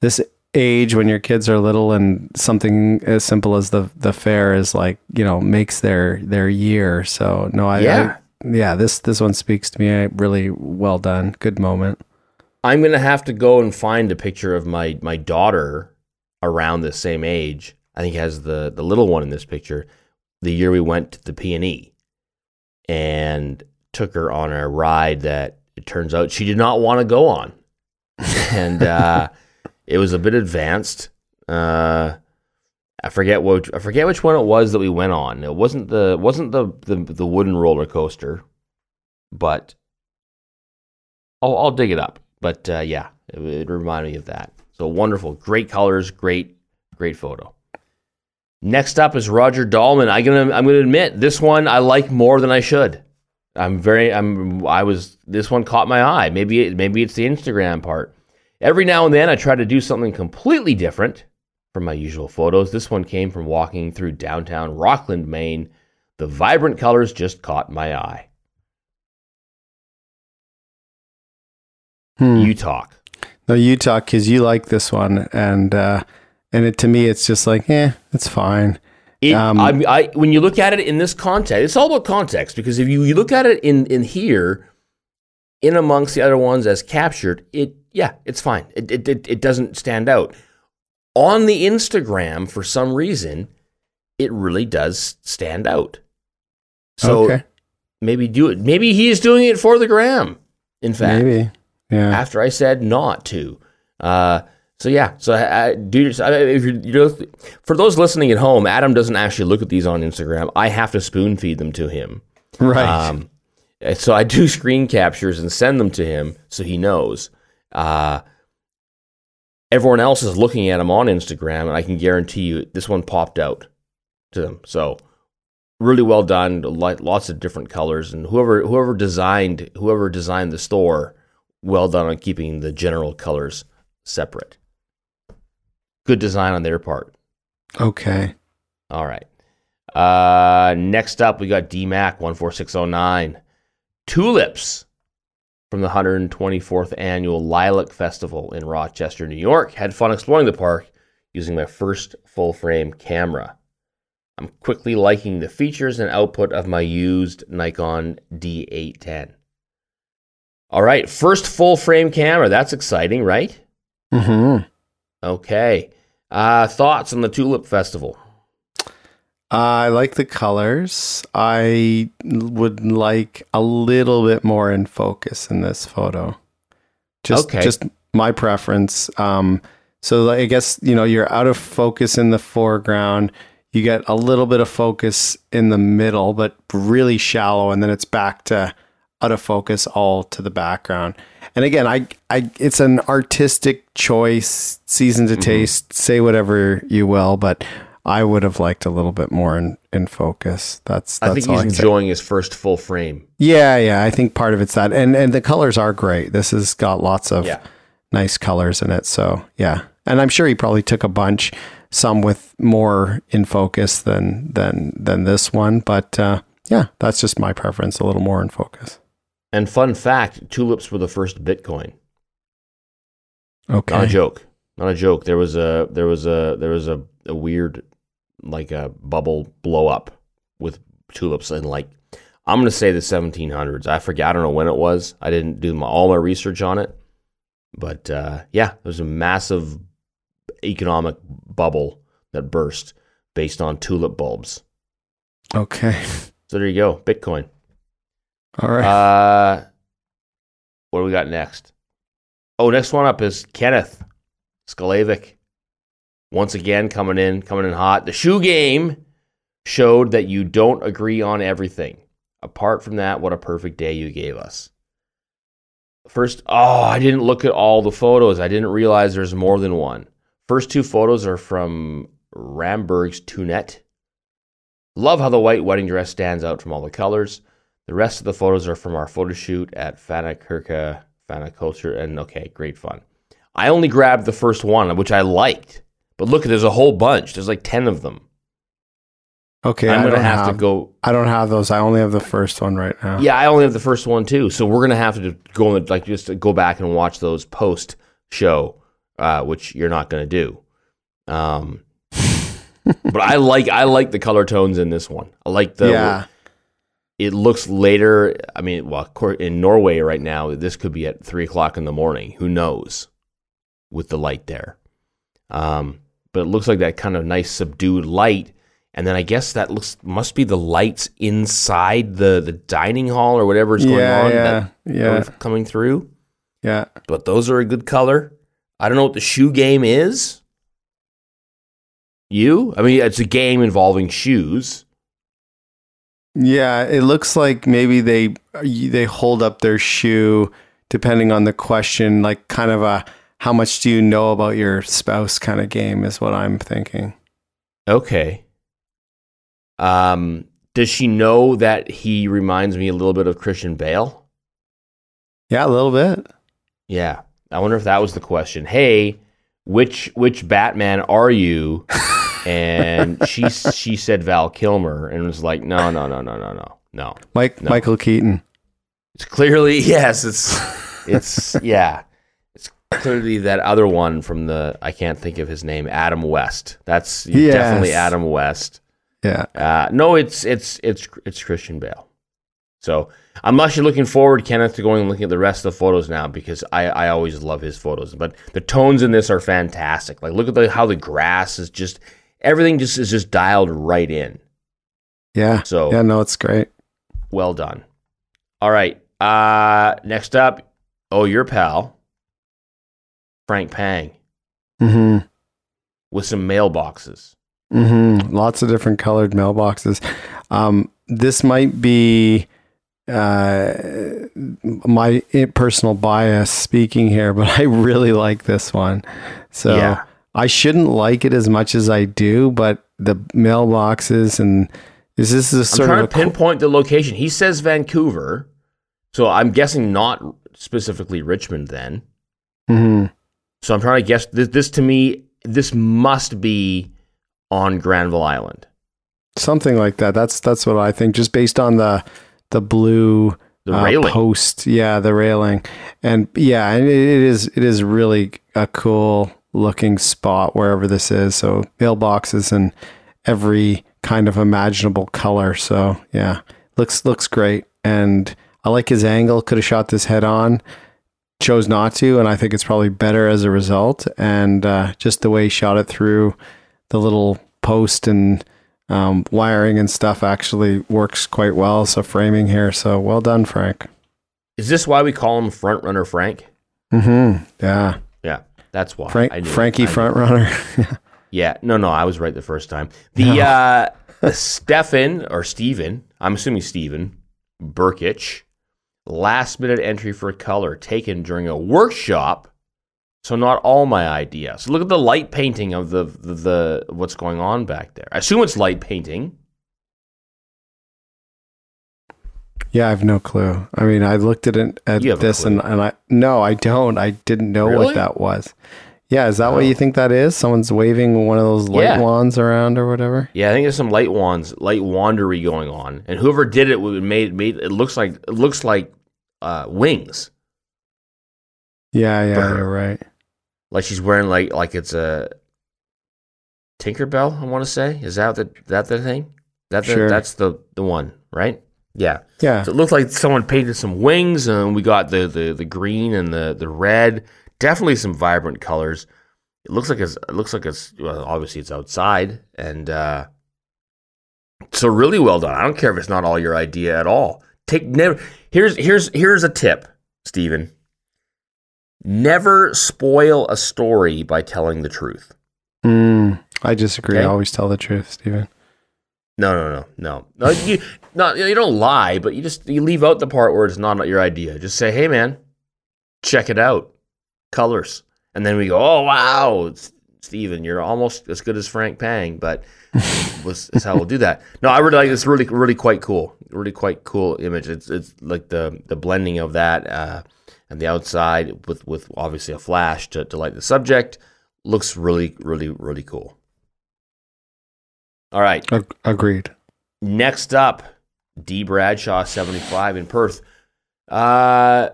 this age when your kids are little, and something as simple as the the fair is like, you know, makes their their year. So no, I yeah, I, yeah this this one speaks to me. I, really well done. Good moment. I'm gonna have to go and find a picture of my my daughter around the same age. I think it has the the little one in this picture, the year we went to the P and E and took her on a ride that it turns out she did not want to go on. And uh it was a bit advanced. Uh, I forget which I forget which one it was that we went on. It wasn't the wasn't the the, the wooden roller coaster, but I'll, I'll dig it up. But uh, yeah, it, it reminded me of that. So wonderful, great colors, great great photo. Next up is Roger Dahlman. I'm gonna I'm gonna admit this one I like more than I should. I'm very I'm I was this one caught my eye. Maybe it, maybe it's the Instagram part. Every now and then I try to do something completely different from my usual photos. This one came from walking through downtown Rockland, Maine. The vibrant colors just caught my eye. Hmm. You talk. No, you talk, because you like this one, and uh, and it, to me, it's just like, eh, it's fine. It, um, I, I, when you look at it in this context, it's all about context, because if you, you look at it in, in here, in amongst the other ones as captured, it yeah, it's fine. It, it it it doesn't stand out. On the Instagram, for some reason, it really does stand out. So okay. maybe do it. Maybe he is doing it for the gram. In fact, maybe. Yeah. After I said not to, uh, so yeah, so I, I, dude, if you're, you know, for those listening at home, Adam doesn't actually look at these on Instagram. I have to spoon feed them to him, right? Um, so I do screen captures and send them to him so he knows. Uh, everyone else is looking at him on Instagram, and I can guarantee you this one popped out to them. So really well done, lots of different colors, and whoever whoever designed whoever designed the store. Well done on keeping the general colors separate. Good design on their part. Okay. All right. Uh, next up, we got D MAC one four six oh nine. Tulips from the one hundred twenty-fourth Annual Lilac Festival in Rochester, New York. Had fun exploring the park using my first full-frame camera. I'm quickly liking the features and output of my used Nikon D eight ten. All right, first full-frame camera. That's exciting, right? Mm-hmm. Okay. Uh, thoughts on the Tulip Festival? I like the colors. I would like a little bit more in focus in this photo. Just, okay. Just my preference. Um, so I guess, you know, you're out of focus in the foreground. You get a little bit of focus in the middle, but really shallow, and then it's back to out of focus all to the background. And again, I, I, it's an artistic choice, seasoned to mm-hmm. taste, say whatever you will, but I would have liked a little bit more in, in focus. That's, that's I think all he's I enjoying say. His first full frame. Yeah. Yeah. I think part of it's that. And, and the colors are great. This has got lots of yeah. nice colors in it. So yeah. And I'm sure he probably took a bunch, some with more in focus than, than, than this one. But uh, yeah, that's just my preference. A little more in focus. And fun fact, tulips were the first Bitcoin. Okay. Not a joke. Not a joke. There was a there was a there was a, a weird like a bubble blow up with tulips in like I'm gonna say the seventeen hundreds. I forget. I don't know when it was. I didn't do my, all my research on it, but uh, yeah, there was a massive economic bubble that burst based on tulip bulbs. Okay. So there you go, Bitcoin. All right. Uh, what do we got next? Oh, next one up is Kenneth Skalavic. Once again, coming in, coming in hot. The shoe game showed that you don't agree on everything. Apart from that, what a perfect day you gave us. First, oh, I didn't look at all the photos. I didn't realize there's more than one. First two photos are from Ramberg's Tunette. Love how the white wedding dress stands out from all the colors. The rest of the photos are from our photo shoot at Fanakirka, Fanaculture, and okay, great fun. I only grabbed the first one, which I liked, but look, there's a whole bunch. There's like ten of them. Okay, I'm gonna have, have to go. I don't have those. I only have the first one right now. Yeah, I only have the first one too. So we're gonna have to go and like just go back and watch those post show, uh, which you're not gonna do. Um, but I like I like the color tones in this one. I like the. Yeah. It looks later, I mean, well, in Norway right now, this could be at three o'clock in the morning. Who knows with the light there? Um, but it looks like that kind of nice subdued light. And then I guess that looks must be the lights inside the, the dining hall or whatever is going yeah, on. Yeah, that, yeah. Coming through. Yeah. But those are a good color. I don't know what the shoe game is. You? I mean, it's a game involving shoes. Yeah, it looks like maybe they they hold up their shoe depending on the question, like kind of a how much do you know about your spouse kind of game is what I'm thinking. Okay. Um, does she know that he reminds me a little bit of Christian Bale? Yeah, a little bit. Yeah. I wonder if that was the question. Hey, which which Batman are you? And she she said Val Kilmer, and was like, no, no, no, no, no, no, no. Mike no. Michael Keaton. It's clearly yes. It's it's yeah. It's clearly that other one from the I can't think of his name. Adam West. That's yes. definitely Adam West. Yeah. Uh, no, it's it's it's it's Christian Bale. So unless you're looking forward, Kenneth, to going and looking at the rest of the photos now, because I, I always love his photos. But the tones in this are fantastic. Like look at the, how the grass is just everything just is just dialed right in. Yeah. So yeah, no, it's great. Well done. All right. Uh, next up, oh, your pal, Frank Pang, mm-hmm. with some mailboxes. Mm-hmm. Lots of different colored mailboxes. Um, this might be uh, my personal bias speaking here, but I really like this one. So yeah. I shouldn't like it as much as I do, but the mailboxes and is this a sort I'm trying of a to pinpoint co- the location? He says Vancouver. So I'm guessing not specifically Richmond then. Mm-hmm. So I'm trying to guess this, this to me, this must be on Granville Island. Something like that. That's, that's what I think just based on the, the blue the uh, railing. Post. Yeah. The railing. And yeah, it, it is, it is really a cool looking spot wherever this is. So mailboxes and every kind of imaginable color. So yeah, looks, looks great. And I like his angle. Could have shot this head on, chose not to. And I think it's probably better as a result. And, uh, just the way he shot it through the little post and, um, wiring and stuff actually works quite well. So framing here. So well done, Frank. Is this why we call him Front Runner Frank? Mm-hmm. Yeah. Yeah. That's why. Frank, I knew Frankie I knew. Front Runner. Yeah. No, no. I was right the first time. The, no. uh, Stefan or Steven, I'm assuming Steven Burkich. Last minute entry for color taken during a workshop, so not all my idea. So look at the light painting of the, the the what's going on back there. I assume it's light painting. Yeah, I have no clue. I mean, I looked at it at this and, and I no, I don't. I didn't know really? What that was. Yeah, is that oh. what you think that is? Someone's waving one of those light yeah. wands around or whatever. Yeah, I think there's some light wands, light wandery going on, and whoever did it would made made it looks like it looks like uh, wings. Yeah, yeah, you're right. Like she's wearing like like it's a Tinkerbell, I want to say. Is that the that the thing? That the, sure. That's the, the one, right? Yeah. Yeah. So it looked like someone painted some wings, and we got the the, the green and the, the red. Definitely some vibrant colors. It looks like it's it looks like it's well, obviously it's outside, and uh, so really well done. I don't care if it's not all your idea at all. Take never here's here's here's a tip, Stephen. Never spoil a story by telling the truth. Mm, I disagree. Okay? I always tell the truth, Stephen. No, no, no, no. no you not you don't lie, but you just you leave out the part where it's not your idea. Just say, hey man, check it out. Colors, and then we go, oh wow, Steven, you're almost as good as Frank Pang, but was is how we'll do that. No, I really like this. Really, really quite cool. Really quite cool image. It's it's like the the blending of that uh, and the outside with with obviously a flash to, to light the subject looks really really really cool. All right, Ag- agreed. Next up, D Bradshaw seventy-five in Perth. Uh.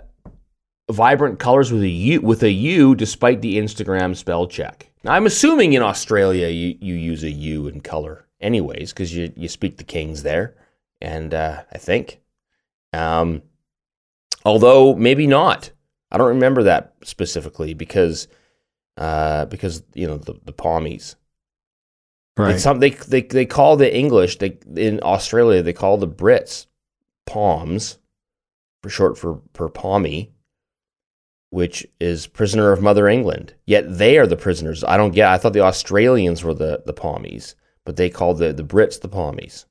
Vibrant colors with a U, with a U despite the Instagram spell check. Now, I'm assuming in Australia you, you use a U in color anyways, because you, you speak the Kings there, and uh, I think. Um, although, maybe not. I don't remember that specifically because, uh, because you know, the, the Pommies. Right. It's some, they, they, they call the English, they in Australia, they call the Brits Poms, for short for, for Pommie, which is prisoner of Mother England. Yet they are the prisoners. I don't get I thought the Australians were the, the Pommies, but they called the, the Brits the Pommies.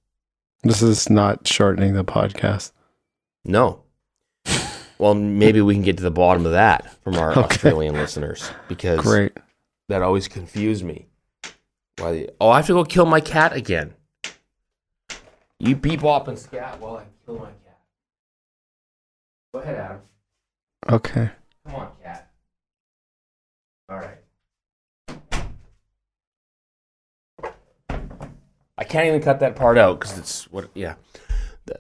This is not shortening the podcast. No. Well, maybe we can get to the bottom of that from our okay. Australian listeners, because Great. That always confused me. Why they, oh, I have to go kill my cat again. You bebop and scat while I kill my cat. Go ahead, Adam. Okay. Come on, cat. All right. can't even cut that part out because it's what. Yeah,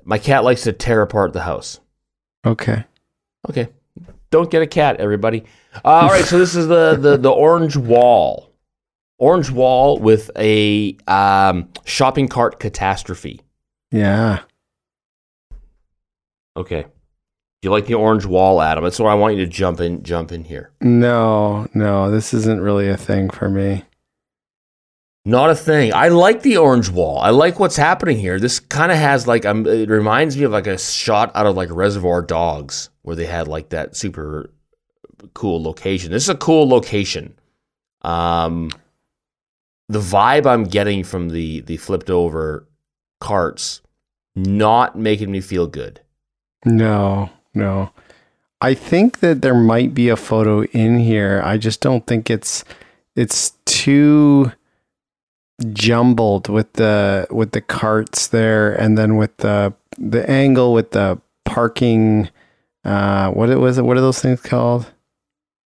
my cat likes to tear apart the house. Okay. Okay. Don't get a cat, everybody. Uh, all right. So this is the the the orange wall, orange wall with a um, shopping cart catastrophe. Yeah. Okay. Do you like the orange wall, Adam? That's why I want you to jump in. Jump in here. No, no, this isn't really a thing for me. Not a thing. I like the orange wall. I like what's happening here. This kind of has like, um, it reminds me of like a shot out of like Reservoir Dogs where they had like that super cool location. This is a cool location. Um, the vibe I'm getting from the the flipped over carts not making me feel good. No, no. I think that there might be a photo in here. I just don't think it's it's too jumbled with the with the carts there, and then with the the angle with the parking. Uh, what it was? What are those things called?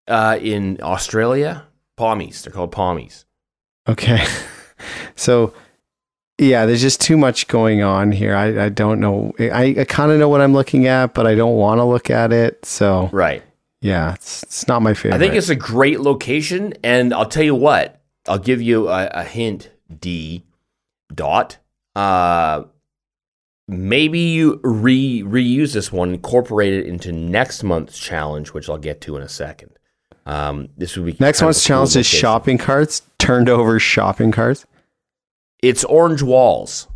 Uh, in Australia, palmies. They're called palmies. Okay, so. Yeah, there's just too much going on here. I, I don't know. I, I kind of know what I'm looking at, but I don't want to look at it. So right, yeah, it's, it's not my favorite. I think it's a great location, and I'll tell you what. I'll give you a, a hint, D. Dot. Uh, maybe you re reuse this one, incorporate it into next month's challenge, which I'll get to in a second. Um, this would be next month's challenge is shopping carts, turned over shopping carts. It's orange walls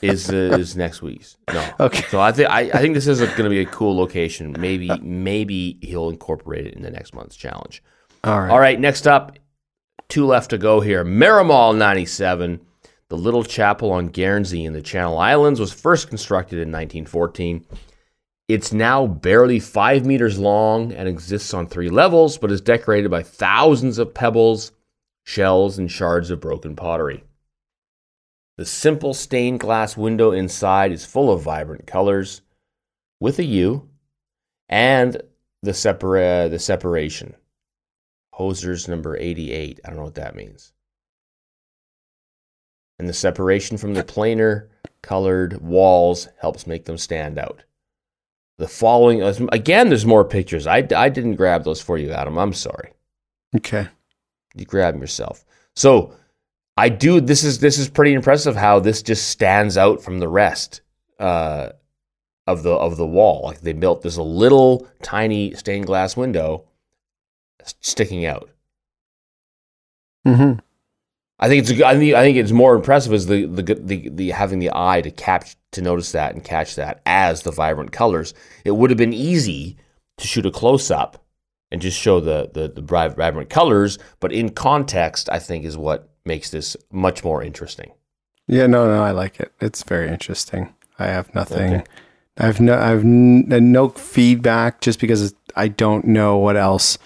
is uh, is next week's. No. Okay. So I think I, I think this is going to be a cool location. Maybe maybe he'll incorporate it in the next month's challenge. All right. All right. Next up, two left to go here. Miramall ninety-seven, the little chapel on Guernsey in the Channel Islands, was first constructed in nineteen fourteen. It's now barely five meters long and exists on three levels, but is decorated by thousands of pebbles, shells, and shards of broken pottery. The simple stained glass window inside is full of vibrant colors, with a U, and the separa- the separation. Hosers number eighty-eight. I don't know what that means. And the separation from the planar colored walls helps make them stand out. The following, again, there's more pictures. I, I didn't grab those for you, Adam. I'm sorry. Okay. You grab them yourself. So I do. This is this is pretty impressive how this just stands out from the rest uh, of the of the wall. Like they built this little tiny stained glass window sticking out. Mm-hmm. I think it's I think I think it's more impressive is the the the, the having the eye to catch to notice that and catch that as the vibrant colors. It would have been easy to shoot a close up and just show the, the, the vibrant colors, but in context, I think, is what makes this much more interesting. Yeah, no, no, I like it. It's very interesting. I have nothing. Okay. I have no, I have no feedback just because I don't know what else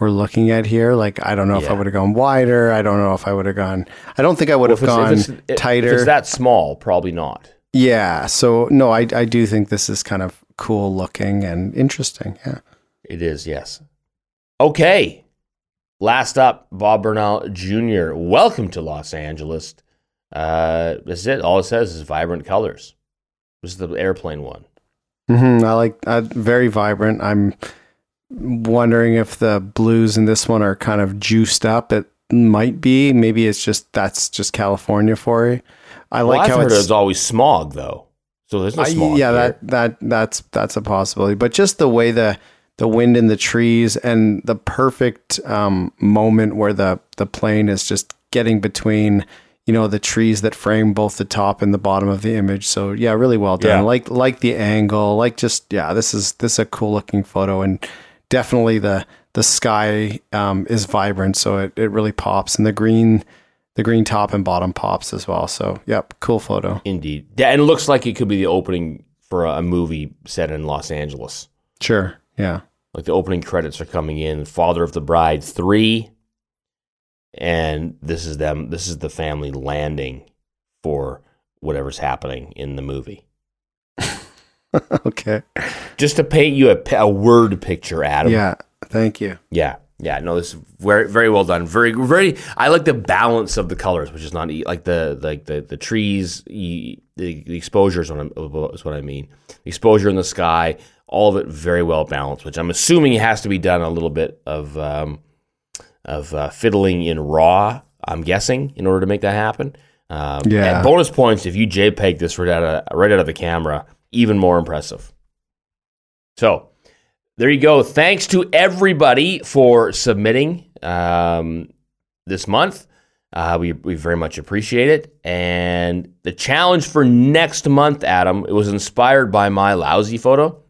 we're looking at here. Like, I don't know yeah. if I would have gone wider. I don't know if I would have gone, I don't think I would well, have gone if it's, tighter. If it's that small, probably not. Yeah. So no, I, I do think this is kind of cool looking and interesting. Yeah, it is. Yes. Okay, last up, Bob Burnell Junior Welcome to Los Angeles. Uh, that's it. All it says is vibrant colors. This is the airplane one. Mm-hmm. I like uh, very vibrant. I'm wondering if the blues in this one are kind of juiced up. It might be. Maybe it's just that's just California for you. I well, like I've how heard it's there's always smog though. So there's no smog. I, yeah, there. that that that's that's a possibility. But just the way the the wind in the trees and the perfect um, moment where the, the plane is just getting between, you know, the trees that frame both the top and the bottom of the image. So yeah, really well done. Yeah. Like, like the angle, like just, yeah, this is, this is a cool looking photo, and definitely the, the sky um, is vibrant. So it, it really pops, and the green, the green top and bottom pops as well. So yep. Cool photo. Indeed. Yeah, and it looks like it could be the opening for a movie set in Los Angeles. Sure. Yeah. Like the opening credits are coming in, Father of the Bride three, and this is them. This is the family landing for whatever's happening in the movie. Okay. Just to paint you a, a word picture, Adam. Yeah, thank you. Yeah. Yeah, no, this is very, very well done. Very, very. I like the balance of the colors, which is not like the like the the trees, the, the exposure is what, I'm, is what I mean. The exposure in the sky, all of it very well balanced. Which I'm assuming has to be done a little bit of um, of uh, fiddling in RAW. I'm guessing in order to make that happen. Um, yeah. And bonus points if you JPEG this right out of right out of the camera. Even more impressive. So. There you go. Thanks to everybody for submitting um, this month. Uh, we we very much appreciate it. And the challenge for next month, Adam, it was inspired by my lousy photo,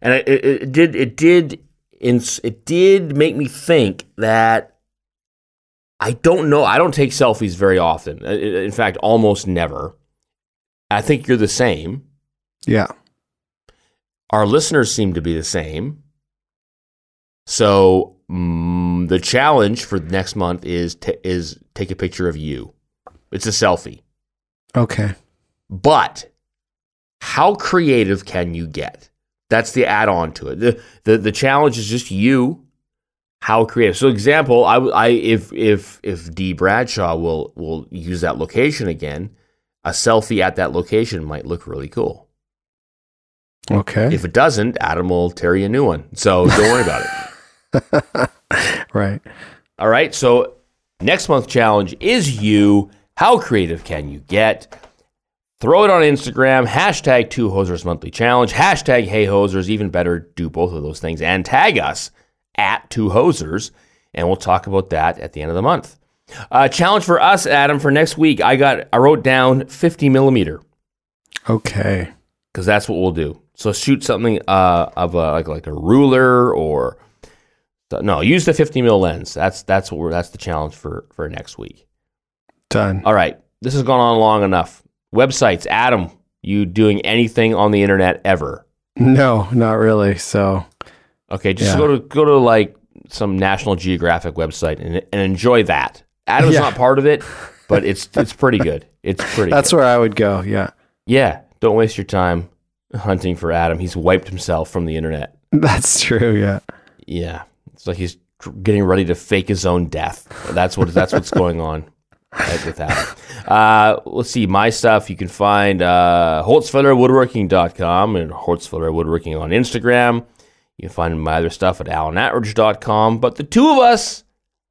and it, it, it did it did it did make me think that I don't know. I don't take selfies very often. In fact, almost never. I think you're the same. Yeah. Our listeners seem to be the same. So mm, the challenge for next month is t- is take a picture of you. It's a selfie. Okay. But how creative can you get? That's the add-on to it. The the, the challenge is just you. How creative. So example, I, I if if if Dee Bradshaw will will use that location again, a selfie at that location might look really cool. Okay. If it doesn't, Adam will tear you a new one. So don't worry about it. Right. All right. So next month's challenge is you. How creative can you get? Throw it on Instagram. Hashtag Two Hosers Monthly Challenge. Hashtag Hey Hosers. Even better, do both of those things and tag us at Two Hosers. And we'll talk about that at the end of the month. Uh, challenge for us, Adam, for next week. I got. I wrote down fifty millimeter. Okay. Because that's what we'll do. So shoot something uh, of a, like like a ruler or no, use the fifty mil lens. That's that's what we're, that's the challenge for, for next week. Done. All right, this has gone on long enough. Websites, Adam, you doing anything on the internet ever? No, not really. So okay, just yeah. go to go to like some National Geographic website and and enjoy that. Adam's yeah. not part of it, but it's it's pretty good. It's pretty. That's good. Where I would go. Yeah. Yeah. Don't waste your time hunting for Adam. He's wiped himself from the internet. That's true. Yeah. Yeah. It's like he's getting ready to fake his own death. That's what. That's what's going on right, with Adam. Uh, let's see. My stuff. You can find uh, holtzfeller woodworking dot com and holtzfellerwoodworking on Instagram. You can find my other stuff at alan attridge dot com. But the two of us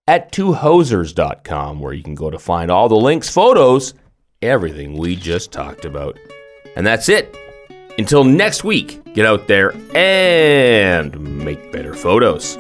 at two hosers dot com, where you can go to find all the links, photos, everything we just talked about. And that's it. Until next week, get out there and make better photos.